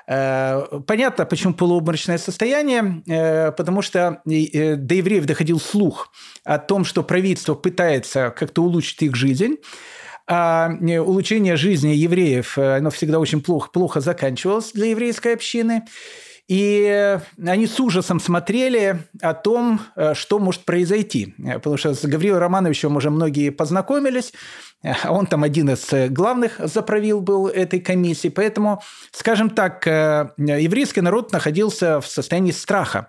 Понятно, почему полуобморочное состояние, потому что до евреев доходил слух о том, что правительство пытается как-то улучшить их жизнь, а улучшение жизни евреев, оно всегда очень плохо, плохо заканчивалось для еврейской общины. И они с ужасом смотрели о том, что может произойти. Потому что с Гавриилом Романовичем уже многие познакомились. Он там один из главных заправил был этой комиссии. Поэтому, скажем так, еврейский народ находился в состоянии страха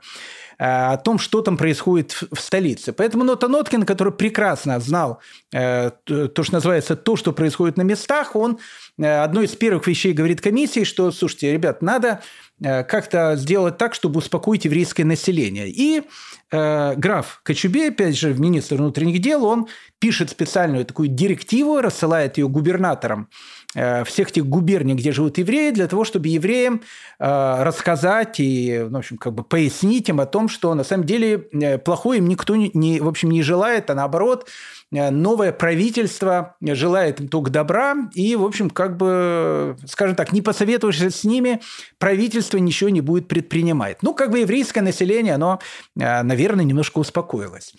о том, что там происходит в столице. Поэтому Нотаноткин, который прекрасно знал то, что называется, то, что происходит на местах, он одной из первых вещей говорит комиссии, что, слушайте, ребят, надо как-то сделать так, чтобы успокоить еврейское население. И э, граф Кочубей, опять же, министр внутренних дел, он пишет специальную такую директиву, рассылает ее губернаторам э, всех тех губерний, где живут евреи, для того, чтобы евреям э, рассказать и, в общем, как бы пояснить им о том, что на самом деле плохое им никто не, не, в общем, не желает, а наоборот, новое правительство желает им только добра, и, в общем, как бы, скажем так, не посоветовавшись с ними, правительство ничего не будет предпринимать. Ну, как бы еврейское население, оно, наверное, немножко успокоилось.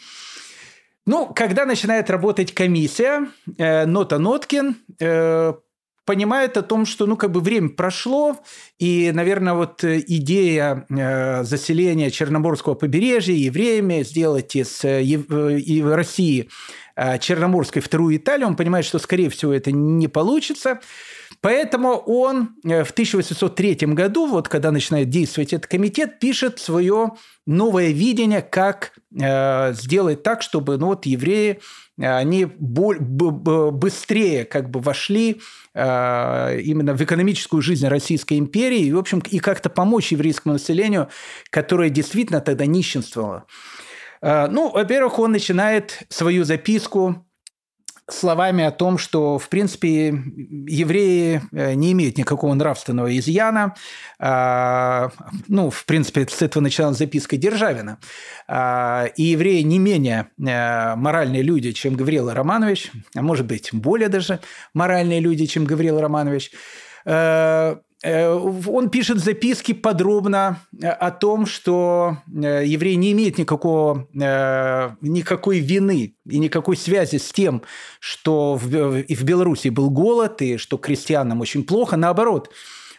Ну, когда начинает работать комиссия, Нота Ноткин понимает о том, что, ну, как бы время прошло, и, наверное, вот идея заселения Черноморского побережья евреями, сделать из России Черноморской вторую Италию, он понимает, что, скорее всего, это не получится. Поэтому он в тысяча восемьсот третьем году, вот когда начинает действовать этот комитет, пишет свое новое видение, как э, сделать так, чтобы ну, вот, евреи они бо- б- б- быстрее как бы, вошли э, именно в экономическую жизнь Российской империи и, в общем, и как-то помочь еврейскому населению, которое действительно тогда нищенствовало. Э, ну, во-первых, он начинает свою записку словами о том, что, в принципе, евреи не имеют никакого нравственного изъяна. Ну, в принципе, с этого началась записка Державина. И евреи не менее моральные люди, чем Гавриил Романович, а может быть, более даже моральные люди, чем Гавриил Романович. Он пишет в записке подробно о том, что евреи не имеют никакого, никакой вины и никакой связи с тем, что в Беларуси был голод и что крестьянам очень плохо. Наоборот,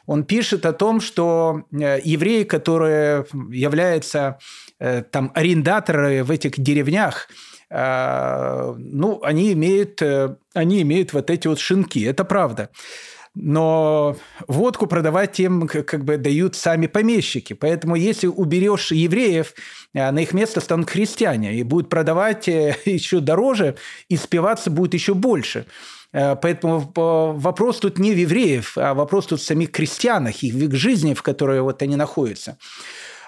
он пишет о том, что евреи, которые являются там, арендаторами в этих деревнях, ну, они имеют, они имеют вот эти вот шинки. Это правда. Но водку продавать им как бы дают сами помещики. Поэтому если уберешь евреев, на их место станут христиане и будут продавать еще дороже, и спиваться будет еще больше. Поэтому вопрос тут не в евреев, а вопрос тут в самих крестьянах, их в их жизни, в которой вот они находятся.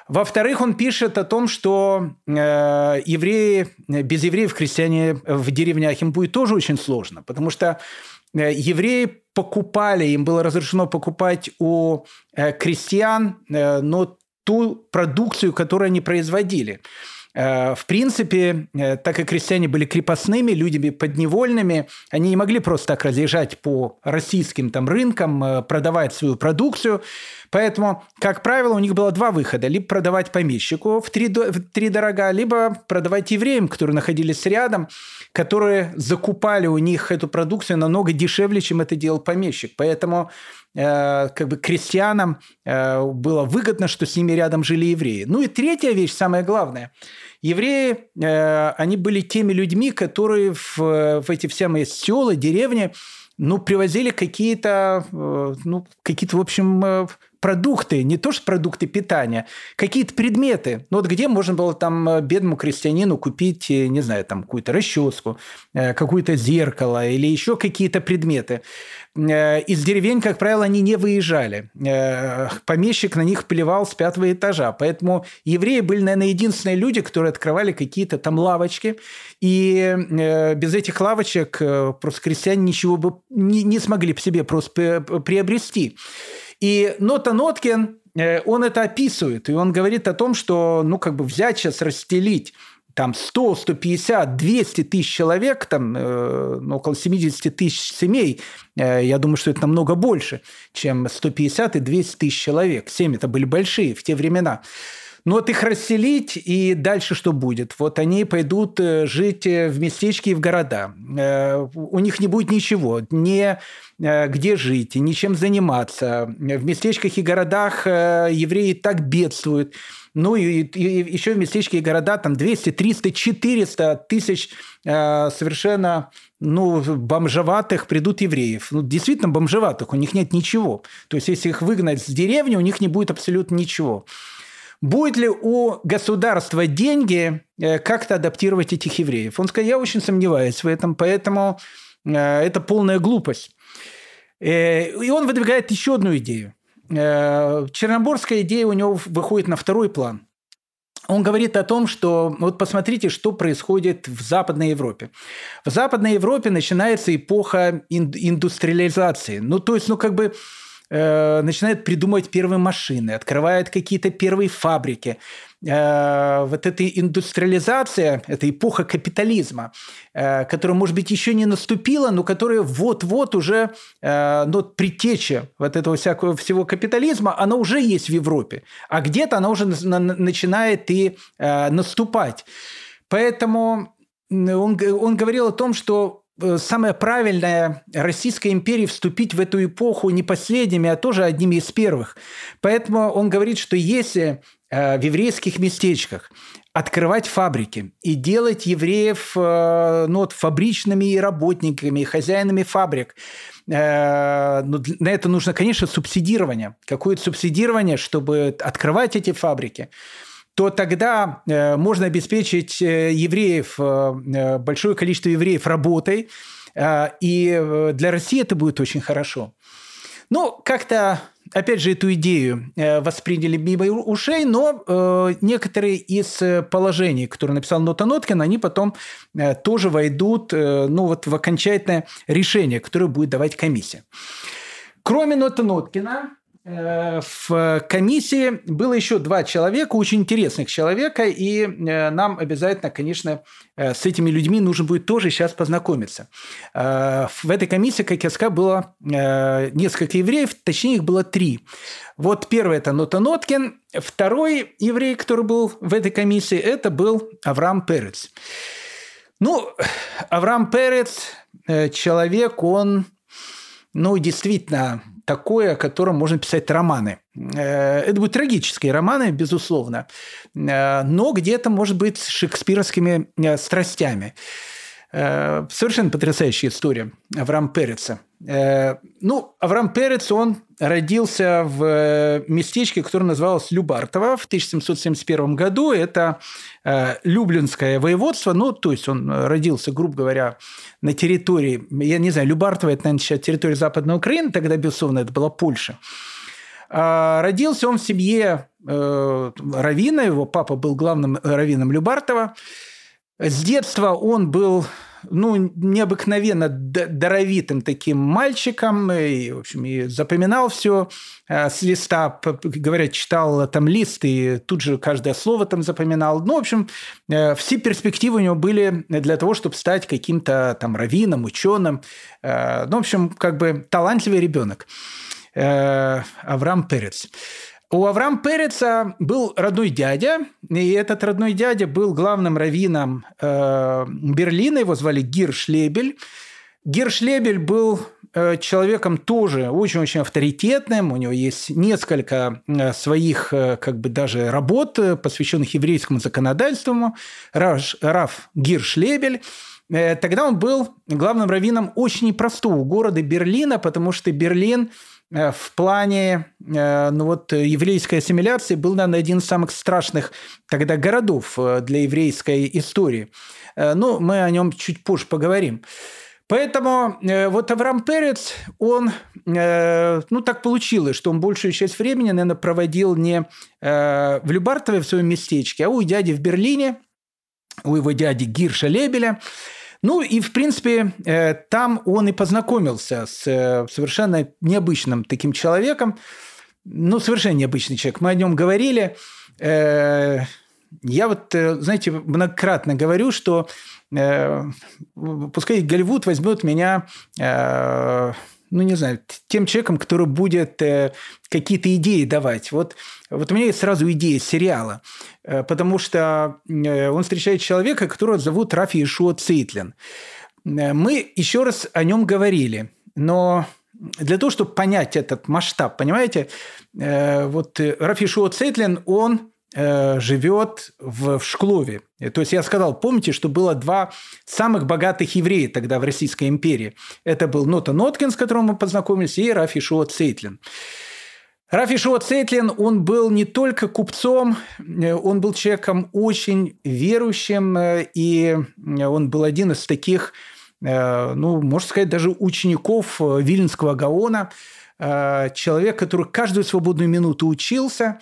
Во-вторых, он пишет о том, что э, евреи, без евреев крестьяне в деревнях им будет тоже очень сложно, потому что евреи покупали, им было разрешено покупать у э, крестьян, э, но ту продукцию, которую они производили. Э, в принципе, э, так как крестьяне были крепостными, людьми подневольными, они не могли просто так разъезжать по российским там, рынкам, э, продавать свою продукцию. Поэтому, как правило, у них было два выхода. Либо продавать помещику втридорога, либо продавать евреям, которые находились рядом, которые закупали у них эту продукцию намного дешевле, чем это делал помещик. Поэтому э, как бы крестьянам э, было выгодно, что с ними рядом жили евреи. Ну и третья вещь, самая главная. Евреи, э, они были теми людьми, которые в, в эти все мои села, деревни, ну, привозили какие-то, э, ну, какие-то, в общем, э, продукты, не то что продукты питания, какие-то предметы. Ну, вот где можно было там бедному крестьянину купить, не знаю, там какую-то расческу, какое-то зеркало или еще какие-то предметы. Из деревень, как правило, они не выезжали. Помещик на них плевал с пятого этажа. Поэтому евреи были, наверное, единственные люди, которые открывали какие-то там лавочки. И без этих лавочек просто крестьяне ничего бы не смогли по себе просто приобрести. И Нота Ноткин, он это описывает, и он говорит о том, что, ну, как бы взять сейчас, расстелить там сто, сто пятьдесят, двести тысяч человек, там э, около семьдесят тысяч семей, э, я думаю, что это намного больше, чем сто пятьдесят и двести тысяч человек. Семьи-то были большие в те времена. Но вот их расселить, и дальше что будет? Вот они пойдут жить в местечки и в города. У них не будет ничего, ни где жить, ничем заниматься. В местечках и городах евреи так бедствуют. Ну, и, и еще в местечки и города там двести, триста, четыреста тысяч э, совершенно ну, бомжеватых придут евреев. Ну, действительно бомжеватых, у них нет ничего. То есть, если их выгнать с деревни, у них не будет абсолютно ничего. Будет ли у государства деньги как-то адаптировать этих евреев? Он сказал, я очень сомневаюсь в этом, поэтому это полная глупость. И он выдвигает еще одну идею. Черноборская идея у него выходит на второй план. Он говорит о том, что вот посмотрите, что происходит в Западной Европе. В Западной Европе начинается эпоха индустриализации. Ну, то есть, ну, как бы э, начинают придумывать первые машины, открывают какие-то первые фабрики. Э, вот эта индустриализация, это эпоха капитализма, э, которая, может быть, еще не наступила, но которая вот-вот уже, э, ну, предтеча вот этого всякого всего капитализма, она уже есть в Европе, а где-то она уже на- начинает и э, наступать. Поэтому он, он говорил о том, что самое правильное Российской империи вступить в эту эпоху не последними, а тоже одними из первых. Поэтому он говорит, что если в еврейских местечках открывать фабрики и делать евреев ну, вот, фабричными и работниками, и хозяинами фабрик, ну, на это нужно, конечно, субсидирование. Какое-то субсидирование, чтобы открывать эти фабрики, то тогда можно обеспечить евреев, большое количество евреев работой, и для России это будет очень хорошо. Ну, как-то, опять же, эту идею восприняли мимо ушей, но некоторые из положений, которые написал Нота Ноткин, они потом тоже войдут, ну, вот в окончательное решение, которое будет давать комиссия. Кроме Нота Ноткина, в комиссии было еще два человека, очень интересных человека, и нам обязательно, конечно, с этими людьми нужно будет тоже сейчас познакомиться. В этой комиссии, как я сказал, было несколько евреев, точнее, их было три. Вот первый – это Нота Ноткин, второй еврей, который был в этой комиссии, это был Авраам Перец. Ну, Авраам Перец, человек, он, ну, действительно... такое, о котором можно писать романы. Это будут трагические романы, безусловно, но где-то, может быть, с шекспировскими страстями. Совершенно потрясающая история Авраама Переца. Ну, Авраам Перец, он родился в местечке, которое называлось Любартово в тысяча семьсот семьдесят первом году. Это Люблинское воеводство. Ну, то есть, он родился, грубо говоря, на территории... Я не знаю, Любартово – это, наверное, сейчас территория Западной Украины. Тогда, безусловно, это была Польша. Родился он в семье раввина. Его папа был главным раввином Любартова. С детства он был... ну, необыкновенно даровитым таким мальчиком, и, в общем, и запоминал все с листа, говорят, читал там лист, и тут же каждое слово там запоминал. Ну, в общем, все перспективы у него были для того, чтобы стать каким-то там раввином, ученым. Ну, в общем, как бы талантливый ребенок Авраам Перец. У Авраама Переца был родной дядя, и этот родной дядя был главным раввином э, Берлина, его звали Гиршлебель. Гиршлебель был э, человеком тоже очень-очень авторитетным, у него есть несколько э, своих э, как бы даже работ, посвященных еврейскому законодательству, Раш, Раф Гиршлебель. Э, тогда он был главным раввином очень непростого города Берлина, потому что Берлин... в плане ну вот, еврейской ассимиляции был, наверное, один из самых страшных тогда городов для еврейской истории. Но мы о нем чуть позже поговорим. Поэтому вот Авраам Перец, он, ну, так получилось, что он большую часть времени, наверное, проводил не в Любартове, в своем местечке, а у дяди в Берлине, у его дяди Гиршлебеля. Ну, и, в принципе, там он и познакомился с совершенно необычным таким человеком. Ну, совершенно необычный человек. Мы о нем говорили. Я вот, знаете, многократно говорю, что пускай Голливуд возьмет меня... ну, не знаю, тем человеком, который будет э, какие-то идеи давать. Вот, вот у меня есть сразу идея сериала, э, потому что э, он встречает человека, которого зовут Раф Иешуа Цейтлин. Э, мы еще раз о нем говорили, но для того, чтобы понять этот масштаб, понимаете, э, вот э, Раф Иешуа Цейтлин, он э, живет в, в Шклове. То есть я сказал, помните, что было два самых богатых еврея тогда в Российской империи. Это был Нота Ноткин, с которым мы познакомились, и Раф Иешуа Цейтлин. Раф Иешуа Цейтлин, он был не только купцом, он был человеком очень верующим, и он был один из таких, ну, можно сказать, даже учеников Виленского Гаона. э, человек, который каждую свободную минуту учился,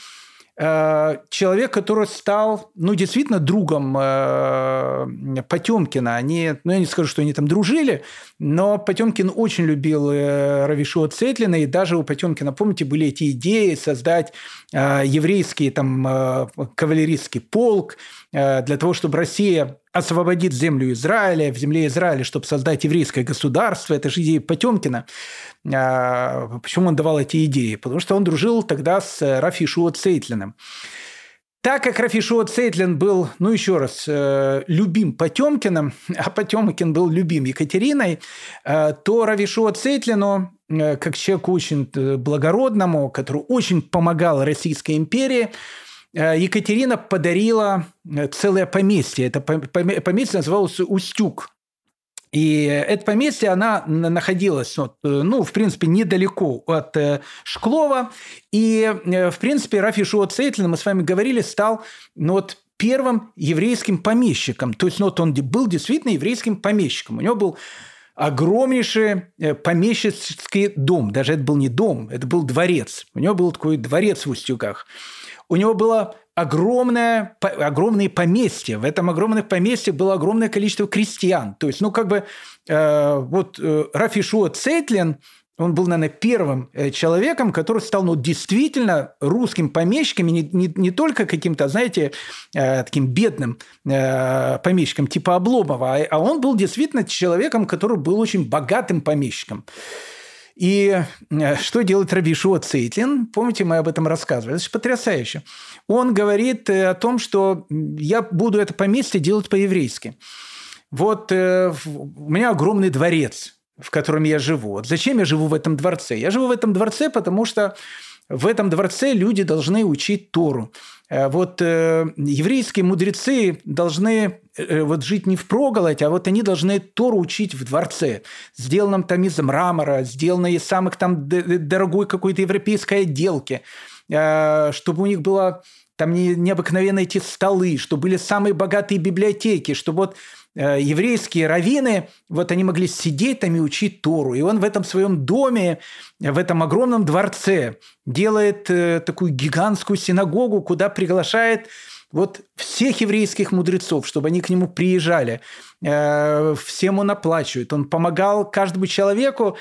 э, человек, который стал, ну, действительно другом э, Потемкина. Они, ну, я не скажу, что они там дружили, но Потемкин очень любил э, Равишова Цетлина, и даже у Потемкина, помните, были эти идеи создать э, еврейский там, э, кавалерийский полк э, для того, чтобы Россия... освободит землю Израиля, в земле Израиля, чтобы создать еврейское государство. Это же идея Потемкина. Почему он давал эти идеи? Потому что он дружил тогда с Раф Йешуа Цейтлиным. Так как Раф Йешуа Цейтлин был, ну, еще раз, любим Потемкиным, а Потемкин был любим Екатериной, то Раф Йешуа Цейтлину, как человеку очень благородному, который очень помогал Российской империи, Екатерина подарила целое поместье. Это поместье называлось «Устюг». И это поместье, она находилась, ну, в принципе, недалеко от Шклова. И, в принципе, Раф Йешуа Цейтлин, мы с вами говорили, стал, ну, вот, первым еврейским помещиком. То есть, ну, вот он был действительно еврейским помещиком. У него был огромнейший помещицкий дом. Даже это был не дом, это был дворец. У него был такой дворец в Устюгах. У него было огромное, по, огромное поместье. В этом огромном поместье было огромное количество крестьян. То есть, ну, как бы, э, вот э, Раф Йешуа Цейтлин, он был, наверное, первым человеком, который стал, ну, действительно русским помещиком, и не, не, не только каким-то, знаете, э, таким бедным э, помещиком типа Обломова, а, а он был действительно человеком, который был очень богатым помещиком. И что делает Раф Йешуа Цейтлин? Помните, мы об этом рассказывали. Это же потрясающе. Он говорит о том, что я буду это поместье делать по-еврейски. Вот э, у меня огромный дворец, в котором я живу. Вот зачем я живу в этом дворце? Я живу в этом дворце, потому что в этом дворце люди должны учить Тору. Вот э, еврейские мудрецы должны э, вот, жить не впроголодь, а вот они должны Тору учить в дворце, сделанном там из мрамора, сделанной из самых там д- дорогой какой-то европейской отделки, э, чтобы у них было там не, необыкновенно эти столы, чтобы были самые богатые библиотеки, чтобы вот э, еврейские раввины, вот они могли сидеть там и учить Тору. И он в этом своем доме, в этом огромном дворце делает э, такую гигантскую синагогу, куда приглашает вот всех еврейских мудрецов, чтобы они к нему приезжали. Э, всем он оплачивает. Он помогал каждому человеку.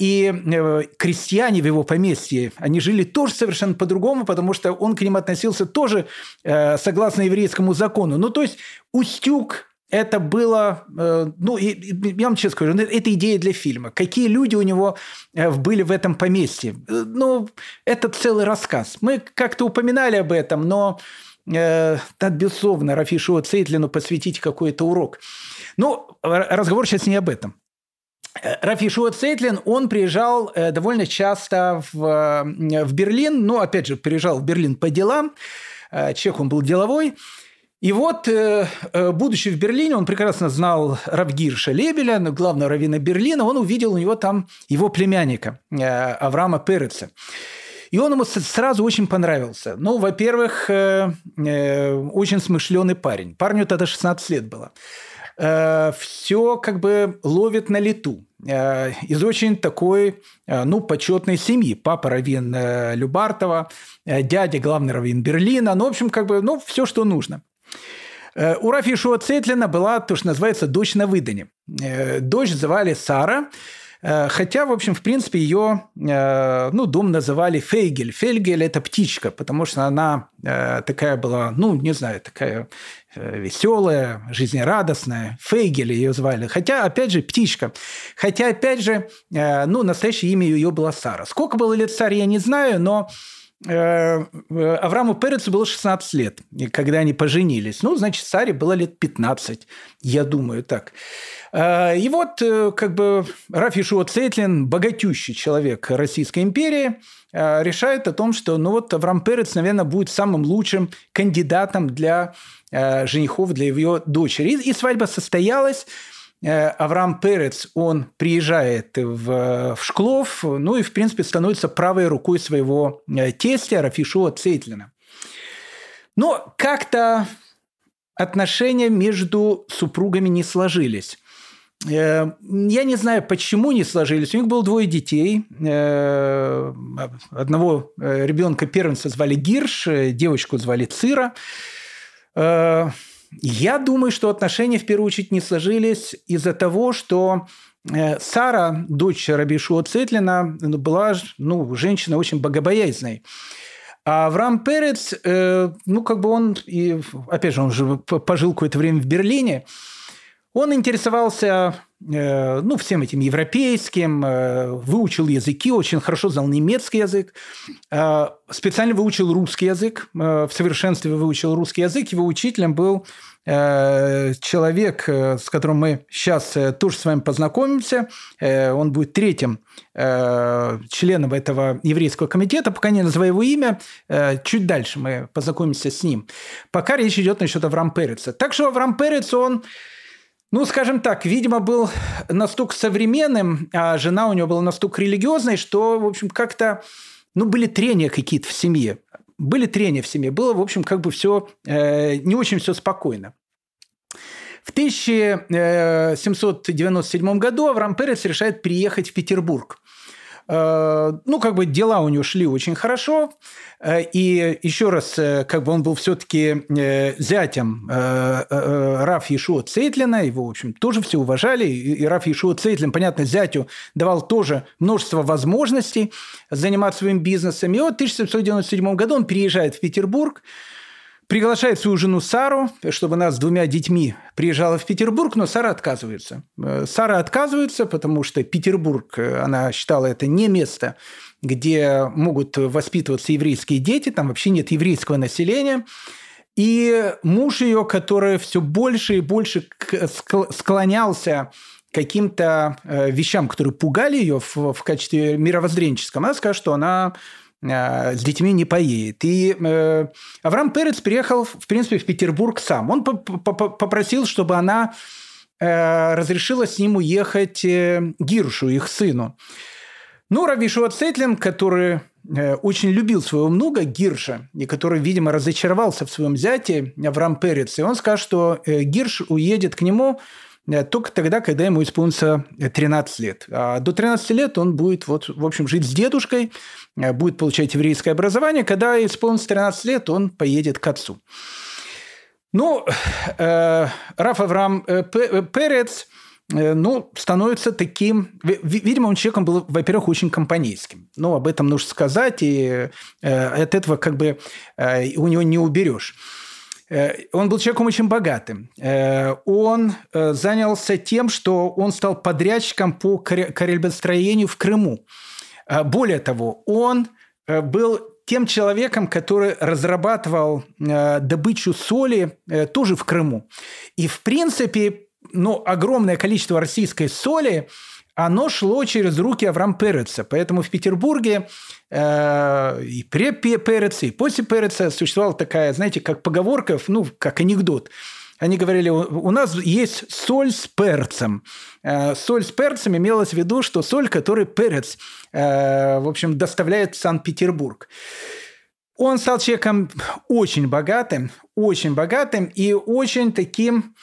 И крестьяне в его поместье, они жили тоже совершенно по-другому, потому что он к ним относился тоже согласно еврейскому закону. Ну, то есть Устюг – это было… Ну, я вам честно скажу, это идея для фильма. Какие люди у него были в этом поместье. Ну, это целый рассказ. Мы как-то упоминали об этом, но… Надо, безусловно, Раф Йешуа Цейтлину посвятить какой-то урок. Ну, разговор сейчас не об этом. Раф Йешуа Цейтлин, он приезжал довольно часто в, в Берлин, но, опять же, приезжал в Берлин по делам, человек он был деловой, и вот, будучи в Берлине, он прекрасно знал Рав Гирша Лебеля, главного раввина Берлина, он увидел у него там его племянника Авраама Переца. И он ему сразу очень понравился. Ну, во-первых, очень смышленый парень. Парню тогда шестнадцать лет было. Все как бы ловит на лету. Из очень такой, ну, почетной семьи. Папа раввин Любартова, дядя главный раввин Берлина. Ну, в общем, как бы, ну, все, что нужно. У Рафа Йешуа Цейтлина была то, что называется, дочь на выдане. Дочь звали Сара. Хотя, в общем, в принципе, ее, ну, дом называли Фейгель. Фейгель – это птичка, потому что она такая была, ну, не знаю, такая веселая, жизнерадостная. Фейгель ее звали. Хотя, опять же, птичка. Хотя, опять же, ну, настоящее имя ее было Сара. Сколько было лет Саре, я не знаю, но Аврааму Перецу было шестнадцать лет, когда они поженились. Ну, значит, Саре было лет пятнадцать, я думаю, так. И вот, как бы, Раф Йешуа Цейтлин, богатющий человек Российской империи, решает о том, что, ну, вот Авраам Перец, наверное, будет самым лучшим кандидатом для женихов, для ее дочери. И свадьба состоялась. Авраам Перец, он приезжает в, в Шклов, ну и, в принципе, становится правой рукой своего тестя Раф Йешуа Цейтлина. Но как-то отношения между супругами не сложились. Я не знаю, почему не сложились. У них было двое детей. Одного ребенка первенца звали Гирш, девочку звали Цира. Я думаю, что отношения, в первую очередь, не сложились из-за того, что Сара, дочь Раби Йошуа Цейтлина, была, ну, женщина очень богобоязненной. А Авраам Перец, ну, как бы он, и, опять же, он же пожил какое-то время в Берлине, он интересовался, ну, всем этим европейским, выучил языки, очень хорошо знал немецкий язык, специально выучил русский язык, в совершенстве выучил русский язык. Его учителем был человек, с которым мы сейчас тоже с вами познакомимся. Он будет третьим членом этого еврейского комитета. Пока не называю его имя, чуть дальше мы познакомимся с ним. Пока речь идет насчет Авраам Переца. Так что Авраам Перец, он... Ну, скажем так, видимо, был настолько современным, а жена у него была настолько религиозной, что, в общем, как-то, ну, были трения какие-то в семье. Были трения в семье. Было, в общем, как бы все, э, не очень все спокойно. В тысяча семьсот девяносто седьмом году Авраам Перец решает приехать в Петербург. Ну, как бы дела у него шли очень хорошо. И еще раз, как бы он был все-таки зятем Рав Йошуа Цейтлина. Его, в общем, тоже все уважали. И Рав Йошуа Цейтлин, понятно, зятю давал тоже множество возможностей заниматься своим бизнесом. И вот в тысяча семьсот девяносто седьмом году он переезжает в Петербург, приглашает свою жену Сару, чтобы она с двумя детьми приезжала в Петербург, но Сара отказывается. Сара отказывается, потому что Петербург, она считала, это не место, где могут воспитываться еврейские дети, там вообще нет еврейского населения. И муж ее, который все больше и больше склонялся к каким-то вещам, которые пугали ее в качестве мировоззренческом, она сказала, что она... с детьми не поедет. И э, Авраам Перец приехал, в принципе, в Петербург сам. Он попросил, чтобы она э, разрешила с ним уехать э, Гиршу, их сыну. Ну, Рав Йошуа Цейтлин, который э, очень любил своего внука Гирша, и который, видимо, разочаровался в своем зяте Авраам Перец, и он сказал, что э, Гирш уедет к нему только тогда, когда ему исполнится тринадцать лет. А до тринадцати лет он будет, вот, в общем, жить с дедушкой, будет получать еврейское образование. Когда исполнится тринадцать лет, он поедет к отцу. Ну, э, Рав Авраам Перец, э, ну, становится таким... Видимо, он человеком был, во-первых, очень компанейским. Но об этом нужно сказать, и э, от этого как бы э, у него не уберешь. Он был человеком очень богатым. Он занялся тем, что он стал подрядчиком по корабельстроению в Крыму. Более того, он был тем человеком, который разрабатывал добычу соли тоже в Крыму. И, в принципе, ну, огромное количество российской соли оно шло через руки Авраам Переца. Поэтому в Петербурге э, и при Переце, и после Переца существовала такая, знаете, как поговорка, ну, как анекдот. Они говорили, у нас есть соль с перцем. Э, соль с перцем имелось в виду, что соль, которую Перец, э, в общем, доставляет в Санкт-Петербург. Он стал человеком очень богатым, очень богатым и очень таким...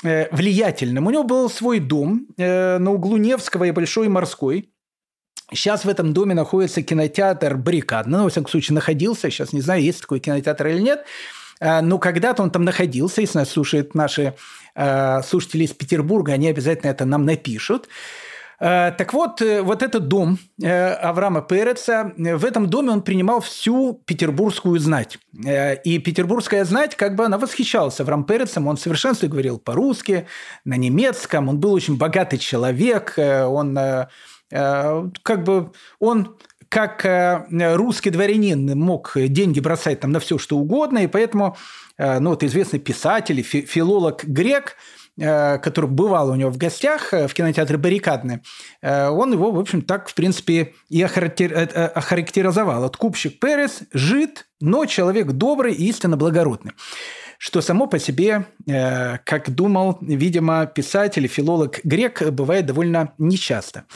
влиятельным. У него был свой дом э, на углу Невского и Большой Морской. Сейчас в этом доме находится кинотеатр «Баррикадный». Ну, во всяком случае, находился. Сейчас не знаю, есть такой кинотеатр или нет. Э, но когда-то он там находился. Если нас слушают наши э, слушатели из Петербурга, они обязательно это нам напишут. Э, так вот, э, вот этот дом э, Авраама Переца, э, в этом доме он принимал всю петербургскую знать. И петербургская знать, как бы она восхищалась Авраам Перецем, он в совершенстве говорил по-русски, на немецком, он был очень богатый человек, он как бы, он как русский дворянин мог деньги бросать там на все, что угодно, и поэтому, ну, вот известный писатель, филолог Грек, который бывал у него в гостях в кинотеатре «Баррикадный», он его, в общем, так, в принципе, и охарактеризовал. Откупщик Перец, жид, но человек добрый и истинно благородный. Что само по себе, как думал, видимо, писатель и филолог Грек, бывает довольно нечасто.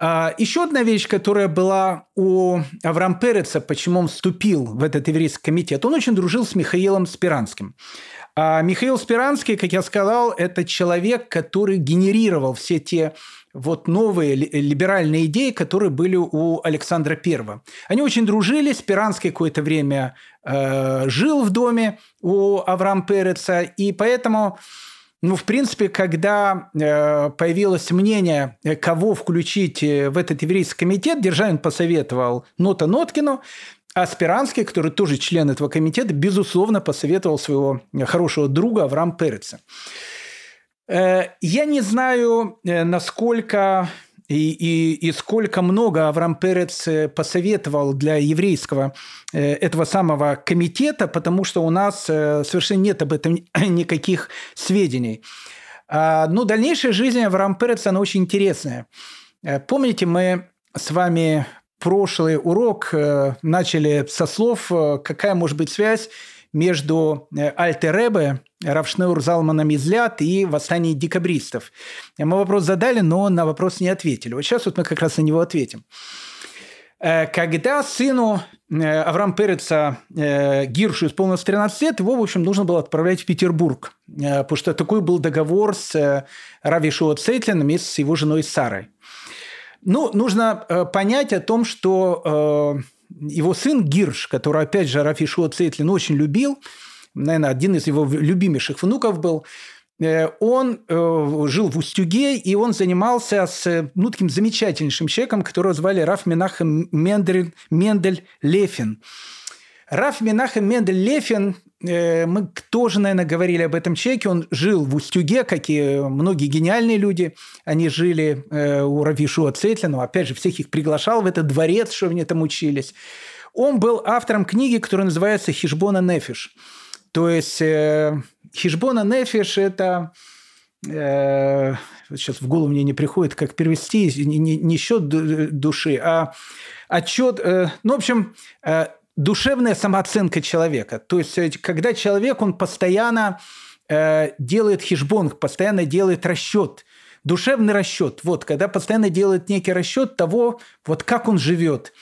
Еще одна вещь, которая была у Авраам Переца, почему он вступил в этот еврейский комитет, он очень дружил с Михаилом Спиранским. А Михаил Спиранский, как я сказал, это человек, который генерировал все те вот новые либеральные идеи, которые были у Александра Первого. Они очень дружили. Спиранский какое-то время э, жил в доме у Авраам Переца, и поэтому... Ну, в принципе, когда э, появилось мнение, кого включить в этот еврейский комитет, Державин посоветовал Нота Ноткину, а Спиранский, который тоже член этого комитета, безусловно, посоветовал своего хорошего друга Авраама Переца. Э, я не знаю, насколько и, и, и сколько много Авраам Перец посоветовал для еврейского э, этого самого комитета, потому что у нас э, совершенно нет об этом никаких сведений. А, ну, дальнейшая жизнь Авраама Переца, она очень интересная. Помните, мы с вами прошлый урок э, начали со слов, э, какая может быть связь между Альтер-Ребе, Рав Шнеур Залманом Изляд и восстанием декабристов. Мы вопрос задали, но на вопрос не ответили. Вот сейчас вот мы как раз на него ответим. Когда сыну Авраам Переца Гиршу исполнилось тринадцать лет, его, в общем, нужно было отправлять в Петербург, потому что такой был договор с Рави Шуа Цейтлиным и с его женой Сарой. Ну, нужно понять о том, что... Его сын Гирш, который, опять же, Рав Йешуа Цейтлин очень любил, наверное, один из его любимейших внуков был, он жил в Устюге, и он занимался с ну, таким замечательнейшим человеком, которого звали Рав Менахем Мендель, Мендель Лефин. Рав Менахем Мендель Лефин, мы тоже, наверное, говорили об этом человеке, он жил в Устюге, как и многие гениальные люди, они жили у Рав Йешуа Цейтлина, опять же, всех их приглашал в этот дворец, что они там учились. Он был автором книги, которая называется «Хешбон а-нефеш». То есть «Хешбон а-нефеш» – это… Сейчас в голову мне не приходит, как перевести, не счет души, а отчет… Ну, в общем… Душевная самооценка человека. То есть, когда человек, он постоянно э, делает хешбонг, постоянно делает расчет, душевный расчет. Вот, когда постоянно делает некий расчет того, вот как он живет.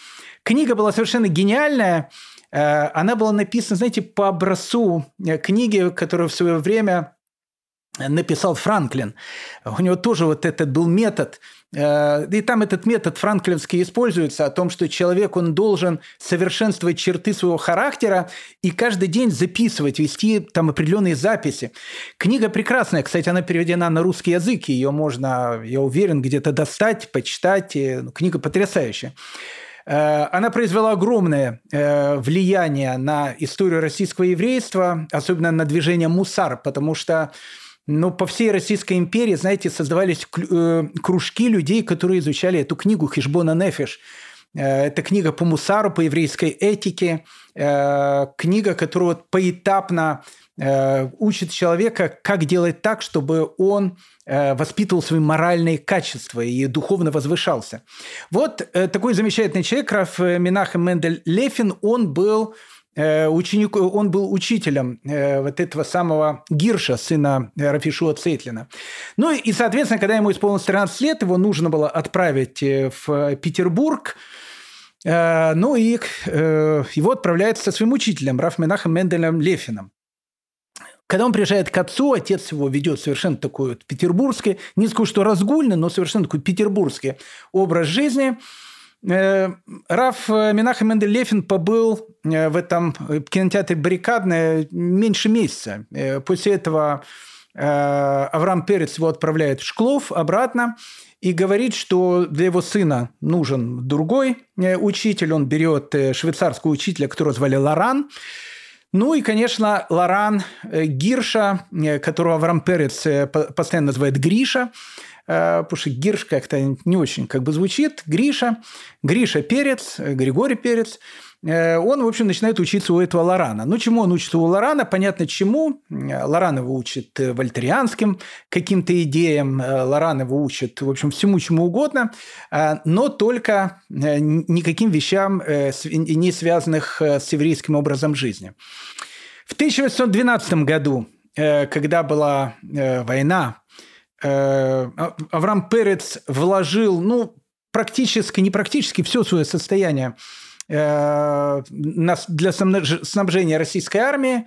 Книга была совершенно гениальная. Э, она была написана, знаете, по образцу книги, которую в свое время написал Франклин. У него тоже вот этот был метод. И там этот метод франклинский используется, о том, что человек, он должен совершенствовать черты своего характера и каждый день записывать, вести там определенные записи. Книга прекрасная, кстати, она переведена на русский язык, ее можно, я уверен, где-то достать, почитать, книга потрясающая. Она произвела огромное влияние на историю российского еврейства, особенно на движение «Мусар», потому что но по всей Российской империи, знаете, создавались кружки людей, которые изучали эту книгу «Хешбон а-нефеш». Это книга по мусару, по еврейской этике, книга, которая поэтапно учит человека, как делать так, чтобы он воспитывал свои моральные качества и духовно возвышался. Вот такой замечательный человек, Рав Менахем Мендель Лефин, он был... Ученик, он был учителем вот этого самого Гирша, сына Рав Йешуа Цейтлина. Ну и, соответственно, когда ему исполнилось тринадцать лет, его нужно было отправить в Петербург. Ну и его отправляют со своим учителем, Рав Менахем Менделем Лефином. Когда он приезжает к отцу, отец его ведет совершенно такой вот петербургский, не скажу, что разгульный, но совершенно такой петербургский образ жизни. Рав Менахем Мендель Лефин побыл в этом кинотеатре «Баррикадное» меньше месяца. После этого Авраам Перец его отправляет в Шклов обратно и говорит, что для его сына нужен другой учитель. Он берет швейцарского учителя, которого звали Лоран. Ну и, конечно, Лоран Гирша, которого Авраам Перец постоянно называет Гриша, потому что Гирш как-то не очень как бы звучит, Гриша, Гриша Перец, Григорий Перец, он, в общем, начинает учиться у этого Лорана. Ну, чему он учится у Лорана? Понятно, чему. Лоран его учит вольтерианским каким-то идеям, Лоран его учит, в общем, всему, чему угодно, но только никаким вещам, не связанных с еврейским образом жизни. В тысяча восемьсот двенадцатом году, когда была война, Авраам Перец вложил, ну, практически, не практически, все свое состояние для снабжения российской армии.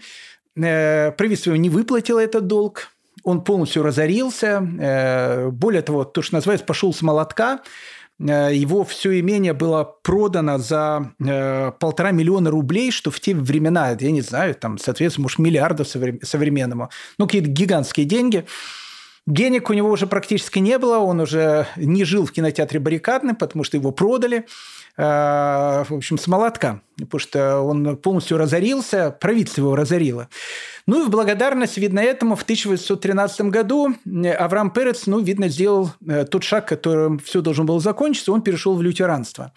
Правительство не выплатило этот долг, он полностью разорился. Более того, то, что называется, пошел с молотка. Его все имение было продано за полтора миллиона рублей, что в те времена, я не знаю, там, соответственно, может, миллиардов современному. Ну, какие-то гигантские деньги. Денег у него уже практически не было, он уже не жил в кинотеатре «Баррикадный», потому что его продали, в общем, с молотка, потому что он полностью разорился, правительство его разорило. Ну и в благодарность, видно, этому в тысяча восемьсот тринадцатом году Авраам Перец, ну, видно, сделал тот шаг, которым все должно было закончиться, он перешел в лютеранство.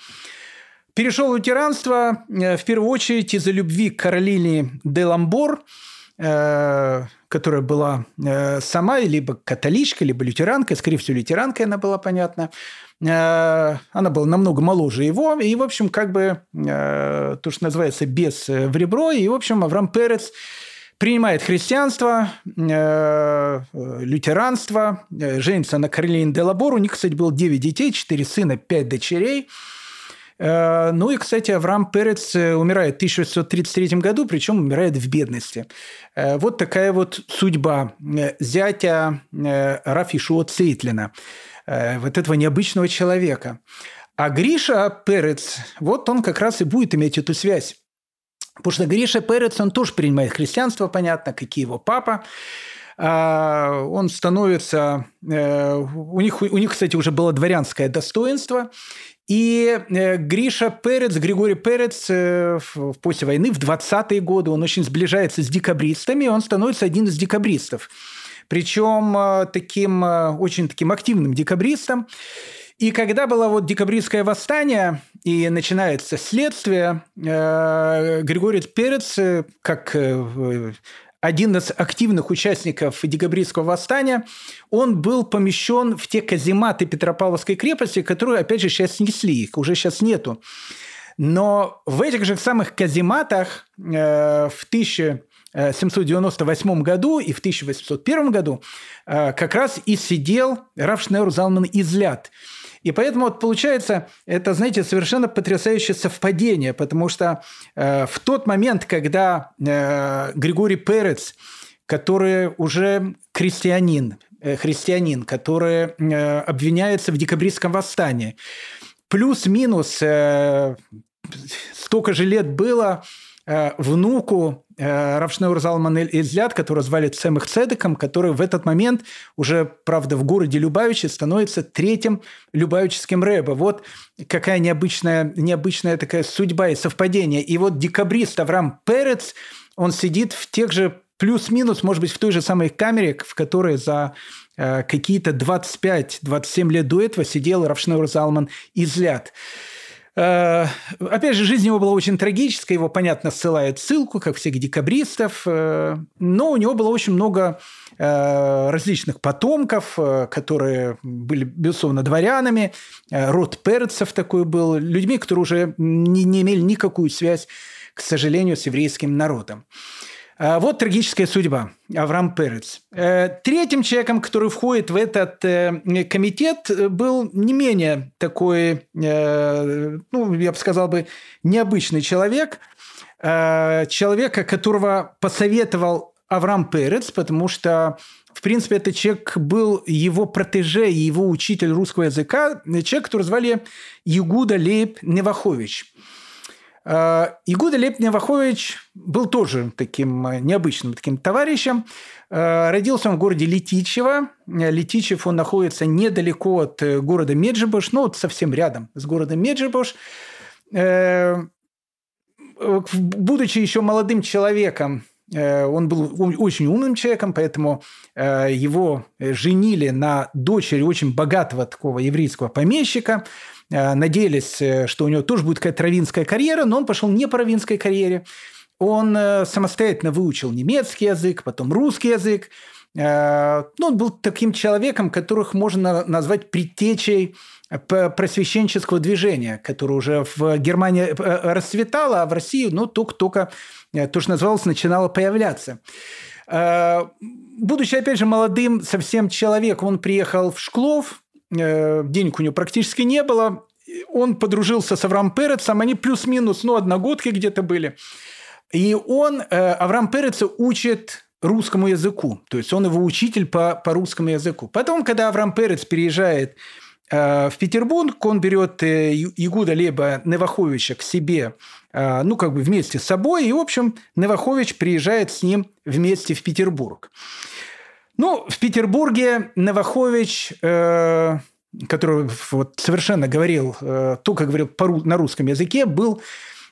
Перешел в лютеранство, в первую очередь, из-за любви к Каролине де Ламбор, которая была сама либо католичка, либо лютеранка. Скорее всего, лютеранкой она была, понятно. Она была намного моложе его. И, в общем, как бы, то, что называется, бес в ребро. И, в общем, Авраам Перец принимает христианство, лютеранство, женится на Каролине де Ламбор. У них, кстати, было девять детей, четыре сына, пять дочерей. Ну и, кстати, Авраам Перец умирает в тысяча шестьсот тридцать третьем году, причем умирает в бедности. Вот такая вот судьба зятя Раф Йешуа Цейтлина, вот этого необычного человека. А Гриша Перец, вот он как раз и будет иметь эту связь. Потому что Гриша Перец, он тоже принимает христианство, понятно, как и его папа. Он становится... У них, у них, кстати, уже было дворянское достоинство. И Гриша Перец, Григорий Перец, после войны, в двадцатые годы, он очень сближается с декабристами, он становится один из декабристов. Причем таким, очень таким активным декабристом. И когда было вот декабристское восстание и начинается следствие, Григорий Перец, как один из активных участников декабристского восстания, он был помещен в те казематы Петропавловской крепости, которые, опять же, сейчас снесли, их уже сейчас нету. Но в этих же самых казематах э, в тысяча семьсот девяносто восьмом году и в тысяча восемьсот первом году э, как раз и сидел Раф Шнеур Залман Изляд. И поэтому вот получается, это, знаете, совершенно потрясающее совпадение, потому что э, в тот момент, когда э, Григорий Перец, который уже крестьянин, э, христианин, который э, обвиняется в декабристском восстании, плюс-минус э, столько же лет было э, внуку Раф Шнеур Залман Изляд, которого звали Цемах Цедеком, который в этот момент уже, правда, в городе Любавиче становится третьим любавическим рэбе. Вот какая необычная, необычная такая судьба и совпадение. И вот декабрист Авраам Перец, он сидит в тех же плюс-минус, может быть, в той же самой камере, в которой за э, какие-то двадцать пять двадцать семь лет до этого сидел Раф Шнеур Залман Изляд. Опять же, жизнь его была очень трагическая, его, понятно, ссылают в ссылку, как всех декабристов, но у него было очень много различных потомков, которые были, безусловно, дворянами, род Перцев такой был, людьми, которые уже не, не имели никакую связь, к сожалению, с еврейским народом. Вот трагическая судьба Авраам Перец. Третьим человеком, который входит в этот комитет, был не менее такой, ну, я бы сказал бы, необычный человек. Человека, которого посоветовал Авраам Перец, потому что, в принципе, этот человек был его протеже, его учитель русского языка, человек, которого звали Ягуда Лейб Невахович. Ягуда Лейб Невахович был тоже таким необычным таким товарищем. Родился он в городе Летичево. Летичев, он находится недалеко от города Меджибуш, ну, вот совсем рядом с городом Меджибуш. Будучи еще молодым человеком, он был очень умным человеком, поэтому его женили на дочери очень богатого такого еврейского помещика. Надеялись, что у него тоже будет какая-то раввинская карьера, но он пошел не по раввинской карьере. Он самостоятельно выучил немецкий язык, потом русский язык. Но он был таким человеком, которых можно назвать предтечей просвещенческого движения, которое уже в Германии расцветало, а в России, ну, только-только, то, что называлось, начинало появляться. Будучи, опять же, молодым совсем человеком, он приехал в Шклов, денег у него практически не было. Он подружился с Авраам Перецом, они плюс-минус, ну, одногодки где-то были. И он, Авраам Перец, учит русскому языку. То есть, он его учитель по, по русскому языку. Потом, когда Авраам Перец переезжает в Петербург, он берет Ягуда Леба Новоховича к себе, ну, как бы вместе с собой. И, в общем, Новохович приезжает с ним вместе в Петербург. Ну, в Петербурге Новохович, э, который вот совершенно говорил, э, только говорил по, на русском языке, был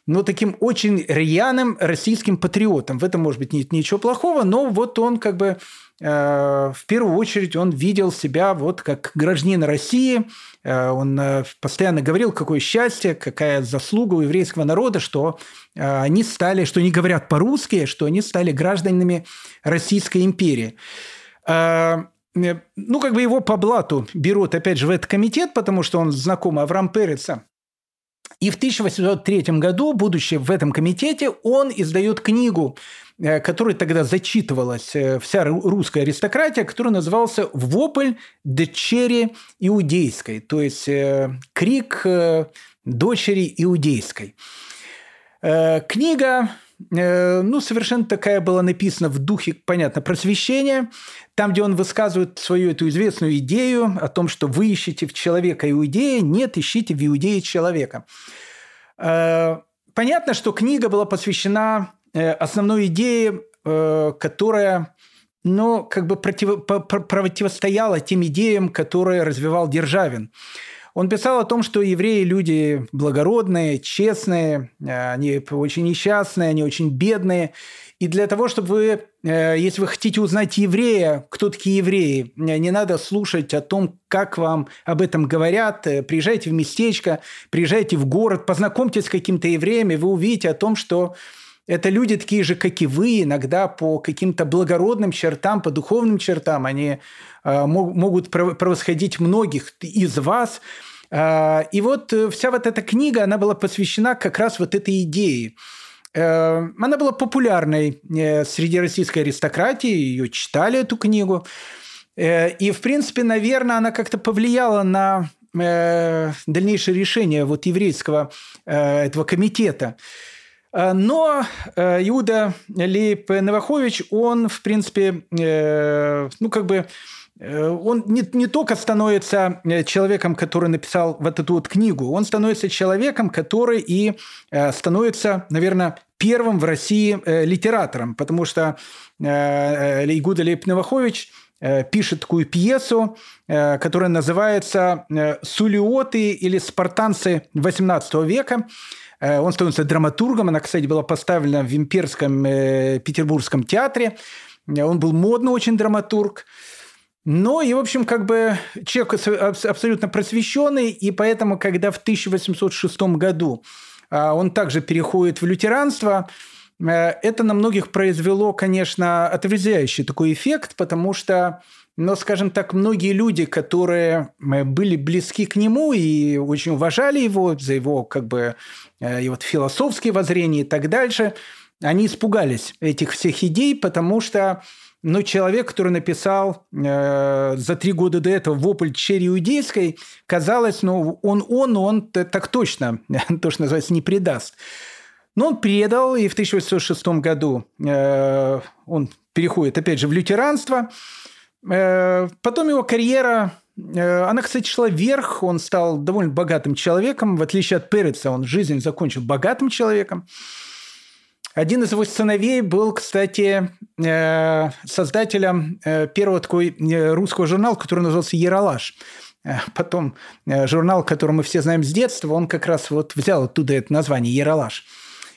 ну, таким очень рьяным российским патриотом. В этом, может быть, нет ничего плохого, но вот он как бы э, в первую очередь он видел себя вот как гражданин России. Э, он э, постоянно говорил, какое счастье, какая заслуга у еврейского народа, что э, они стали, что они говорят по-русски, что они стали гражданами Российской империи. Ну, как бы его по блату берут, опять же, в этот комитет, потому что он знаком Авраам Переца. И в тысяча восемьсот третьем году, будучи в этом комитете, он издает книгу, которой тогда зачитывалась вся русская аристократия, которая называлась «Вопль дочери иудейской», то есть «Крик дочери иудейской». Книга... Ну, совершенно такая была написана в духе, понятно, просвещения, там, где он высказывает свою эту известную идею о том, что вы ищете в человека иудея, нет, ищите в иудее человека. Понятно, что книга была посвящена основной идее, которая, ну, как бы против, противостояла тем идеям, которые развивал Державин. Он писал о том, что евреи – люди благородные, честные, они очень несчастные, они очень бедные. И для того, чтобы вы, если вы хотите узнать еврея, кто такие евреи, не надо слушать о том, как вам об этом говорят. Приезжайте в местечко, приезжайте в город, познакомьтесь с каким-то евреем, и вы увидите о том, что это люди такие же, как и вы, иногда по каким-то благородным чертам, по духовным чертам. Они э, могут превосходить многих из вас. Э, и вот вся вот эта книга, она была посвящена как раз вот этой идее. Э, она была популярной э, среди российской аристократии, ее читали, эту книгу. Э, и, в принципе, наверное, она как-то повлияла на э, дальнейшее решение вот еврейского э, этого комитета. Но Ягуда Лейб Новохович, он, в принципе, э, ну, как бы, э, он не, не только становится человеком, который написал вот эту вот книгу, он становится человеком, который и э, становится, наверное, первым в России э, литератором, потому что э, Ягуда Лейб Новохович э, пишет такую пьесу, э, которая называется «Сулиоты» или «Спартанцы восемнадцатого века». Он становится драматургом. Она, кстати, была поставлена в Имперском э, Петербургском театре. Он был модный очень драматург. Но и, в общем, как бы человек абсолютно просвещенный. И поэтому, когда в тысяча восемьсот шестом году э, он также переходит в лютеранство, э, это на многих произвело, конечно, отрезвляющий такой эффект, потому что, ну, скажем так, многие люди, которые были близки к нему и очень уважали его за его, как бы, и вот философские воззрения и так дальше, они испугались этих всех идей, потому что, ну, человек, который написал э, за три года до этого «Вопль дочери иудейской», казалось, ну, он, он, он так точно, то, что называется, не предаст. Но он предал, и в тысяча восемьсот шестом году э, он переходит, опять же, в лютеранство. Э, потом его карьера... Она, кстати, шла вверх, он стал довольно богатым человеком. В отличие от Переца, он жизнь закончил богатым человеком. Один из его сыновей был, кстати, создателем первого такой русского журнала, который назывался «Ералаш». Потом журнал, который мы все знаем с детства, он как раз вот взял оттуда это название «Ералаш».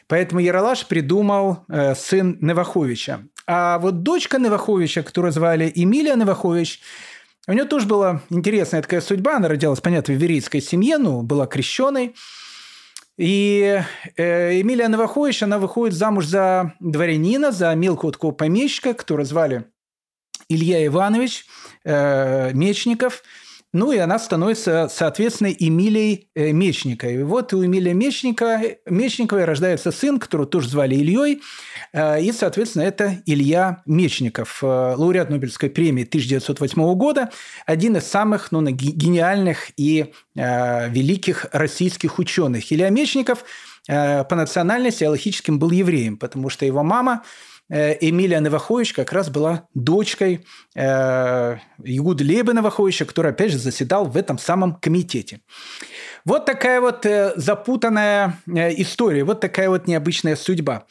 Поэтому «Ералаш» придумал сын Новоховича. А вот дочка Новоховича, которую звали Эмилия Новохович, у нее тоже была интересная такая судьба. Она родилась, понятно, в еврейской семье, но была крещеной. И Эмилия Новохович, она выходит замуж за дворянина, за мелкого такого помещика, которого звали Илья Иванович Мечников. Ну и она становится, соответственно, Эмилией Мечниковой. Вот у Эмилии Мечниковой рождается сын, которого тоже звали Ильей, и, соответственно, это Илья Мечников, лауреат Нобелевской премии тысяча девятьсот восьмого года, один из самых ну, гениальных и великих российских ученых. Илья Мечников по национальности и алахическим был евреем, потому что его мама Эмилия Новохович как раз была дочкой э, Ягуда Лейба Новоховича, который, опять же, заседал в этом самом комитете. Вот такая вот э, запутанная э, история, вот такая вот необычная судьба.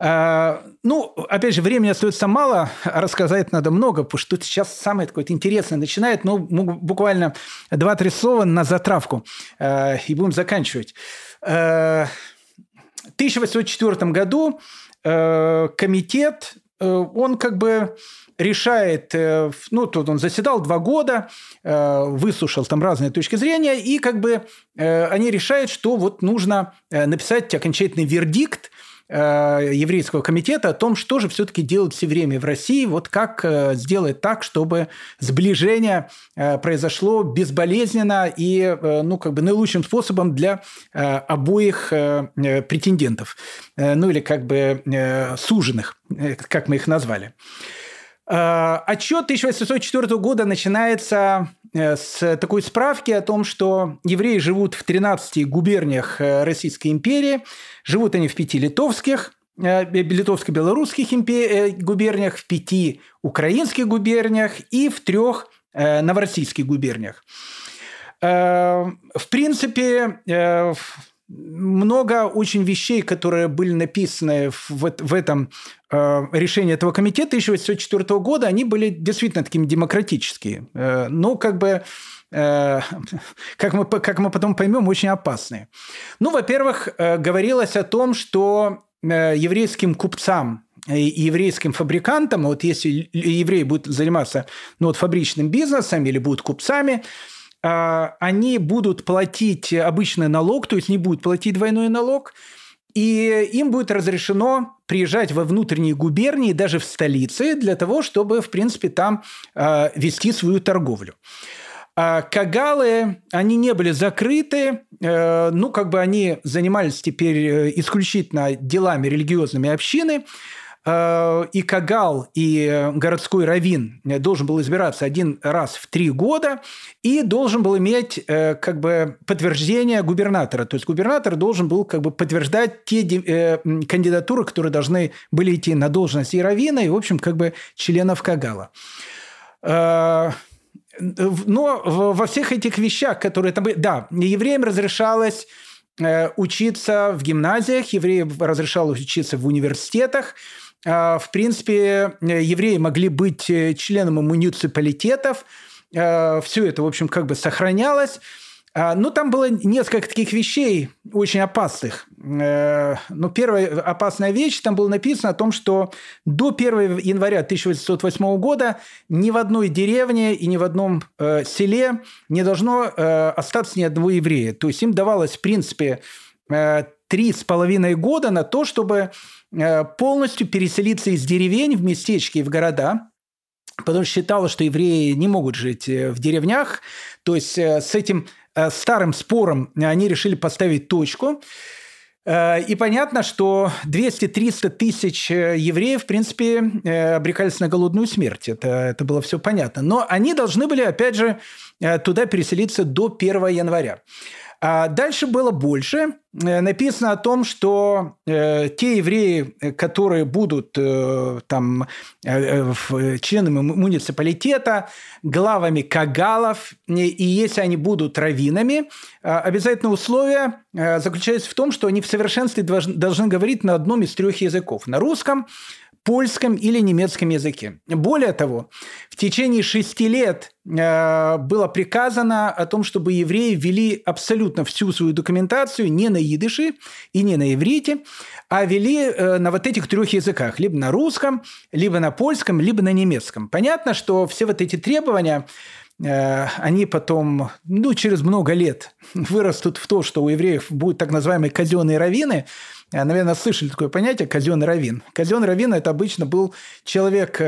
Э, ну, опять же, времени остается мало, а рассказать надо много, потому что тут сейчас самое такое интересное начинает, ну, буквально два-три слова на затравку, э, и будем заканчивать. Э, в тысяча восемьсот четвёртом году комитет, он как бы решает, ну, тут он заседал два года, выслушал там разные точки зрения, и как бы они решают, что вот нужно написать окончательный вердикт еврейского комитета о том, что же все-таки делать все время в России, вот как сделать так, чтобы сближение произошло безболезненно и, ну, как бы наилучшим способом для обоих претендентов, ну, или как бы суженых, как мы их назвали. Отчет тысяча восемьсот четвёртого года начинается с такой справки о том, что евреи живут в тринадцати губерниях Российской империи, живут они в пяти литовских, литовско-белорусских губерниях, в пяти украинских губерниях и в трех новороссийских губерниях. В принципе, много очень вещей, которые были написаны в, в этом э, решении этого комитета тысяча восемьсот четвёртого года, они были действительно такими демократические. Э, но как бы, э, как, мы, как мы потом поймем, очень опасные. Ну, во-первых, э, говорилось о том, что э, еврейским купцам и еврейским фабрикантам, вот если евреи будут заниматься ну, вот, фабричным бизнесом или будут купцами, они будут платить обычный налог, то есть не будут платить двойной налог, и им будет разрешено приезжать во внутренние губернии, даже в столицы, для того, чтобы, в принципе, там вести свою торговлю. Кагалы, они не были закрыты, ну, как бы они занимались теперь исключительно делами религиозными общины, и кагал, и городской раввин должен был избираться один раз в три года и должен был иметь как бы, подтверждение губернатора. То есть губернатор должен был как бы, подтверждать те кандидатуры, которые должны были идти на должность и раввина, и, в общем, как бы членов кагала. Но во всех этих вещах, которые там были... Да, евреям разрешалось учиться в гимназиях, евреям разрешалось учиться в университетах, в принципе, евреи могли быть членами муниципалитетов. Все это, в общем, как бы сохранялось. Но там было несколько таких вещей очень опасных. Но первая опасная вещь, там было написано о том, что до первого января тысяча восемьсот восьмого года ни в одной деревне и ни в одном селе не должно остаться ни одного еврея. То есть им давалось, в принципе, три с половиной года на то, чтобы полностью переселиться из деревень в местечки и в города, потому что считалось, что евреи не могут жить в деревнях. То есть с этим старым спором они решили поставить точку. И понятно, что двести-триста тысяч евреев, в принципе, обрекались на голодную смерть. Это, это было все понятно. Но они должны были, опять же, туда переселиться до первого января. А дальше было больше. Написано о том, что э, те евреи, которые будут э, там, э, членами муниципалитета, главами кагалов, и если они будут раввинами, э, обязательное условие э, заключается в том, что они в совершенстве должны, должны говорить на одном из трех языков – на русском, польском или немецком языке. Более того, в течение шести лет э, было приказано о том, чтобы евреи вели абсолютно всю свою документацию не на идише и не на иврите, а вели э, на вот этих трех языках. Либо на русском, либо на польском, либо на немецком. Понятно, что все вот эти требования, э, они потом, ну, через много лет вырастут в то, что у евреев будут так называемые казенные раввины, наверное, слышали такое понятие казенный раввин. Казенный раввин – это обычно был человек,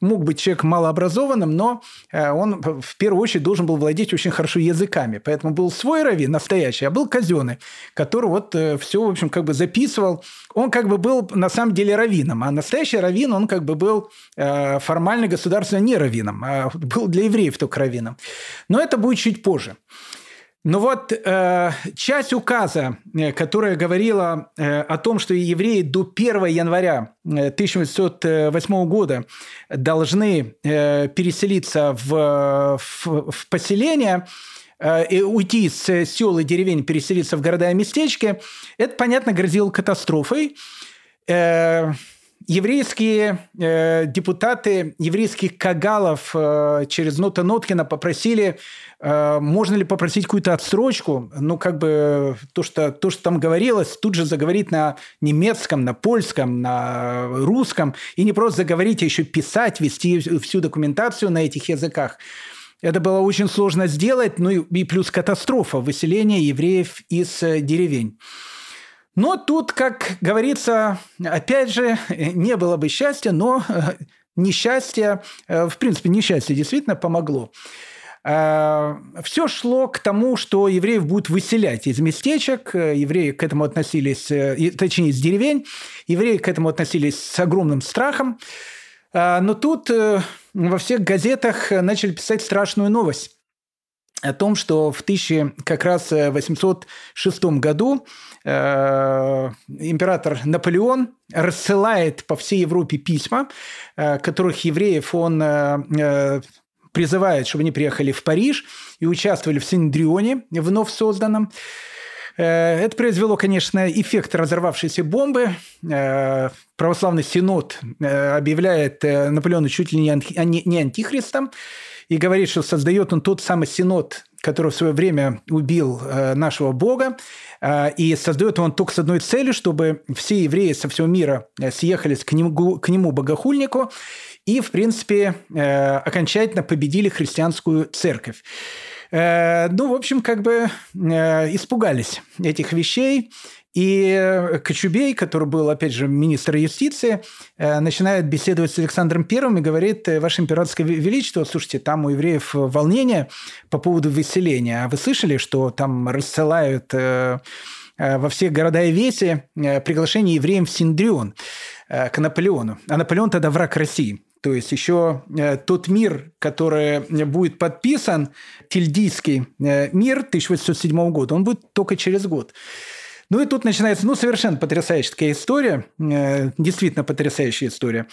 мог быть человек малообразованным, но он в первую очередь должен был владеть очень хорошо языками. Поэтому был свой раввин, настоящий, а был казенный, который вот все, в общем, как бы записывал. Он как бы был на самом деле раввином, а настоящий раввин, он как бы был формально государственно не раввином, а был для евреев только раввином. Но это будет чуть позже. Но вот э, часть указа, которая говорила э, о том, что евреи до первого января тысяча девятьсот восьмого года должны э, переселиться в, в, в поселение, э, уйти из сел и деревень, переселиться в города и местечки, это, понятно, грозило катастрофой. Э, Еврейские э, депутаты, еврейских кагалов э, через Нота Ноткина попросили, э, можно ли попросить какую-то отсрочку. Ну, как бы то что, то, что там говорилось, тут же заговорить на немецком, на польском, на русском. И не просто заговорить, а еще писать, вести всю документацию на этих языках. Это было очень сложно сделать. Ну и, и плюс катастрофа, выселение евреев из э, деревень. Но тут, как говорится, опять же, не было бы счастья, но несчастье, в принципе, несчастье действительно помогло. Все шло к тому, что евреев будут выселять из местечек, евреи к этому относились, точнее, из деревень, евреи к этому относились с огромным страхом. Но тут во всех газетах начали писать страшную новость о том, что в тысяча восемьсот шестом году э, император Наполеон рассылает по всей Европе письма, э, которых евреев он э, призывает, чтобы они приехали в Париж и участвовали в Синедрионе, вновь созданном. Э, это произвело, конечно, эффект разорвавшейся бомбы. Э, православный синод э, объявляет э, Наполеона чуть ли не, анти, не, не антихристом. И говорит, что создает он тот самый синод, который в свое время убил нашего Бога. И создает он только с одной целью, чтобы все евреи со всего мира съехались к нему, к нему богохульнику, и, в принципе, окончательно победили христианскую церковь. Ну, в общем, как бы испугались этих вещей. И Кочубей, который был, опять же, министром юстиции, начинает беседовать с Александром Первым и говорит: «Ваше императорское величество, слушайте, там у евреев волнение по поводу выселения. А вы слышали, что там рассылают во все города и веси приглашение евреям в Синдрион к Наполеону? А Наполеон тогда враг России». То есть еще тот мир, который будет подписан, Тильдийский мир тысяча восемьсот седьмого года, он будет только через год. Ну и тут начинается, ну, совершенно потрясающая такая история, э, действительно потрясающая история,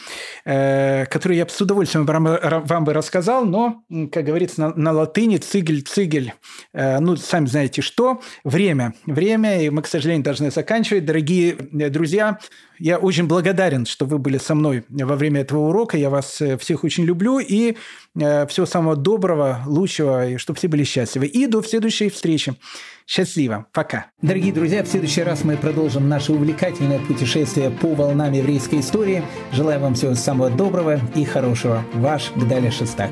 э, которую я с удовольствием вам, вам бы рассказал, но, как говорится на, на латыни, цигель, цигель, э, ну, сами знаете что, время, время, и мы, к сожалению, должны заканчивать. Дорогие друзья, я очень благодарен, что вы были со мной во время этого урока, я вас всех очень люблю, и э, всего самого доброго, лучшего, и чтобы все были счастливы. И до следующей встречи. Счастливо. Пока. Дорогие друзья, в следующий раз мы продолжим наше увлекательное путешествие по волнам еврейской истории. Желаю вам всего самого доброго и хорошего. Ваш Гдаля Шестак.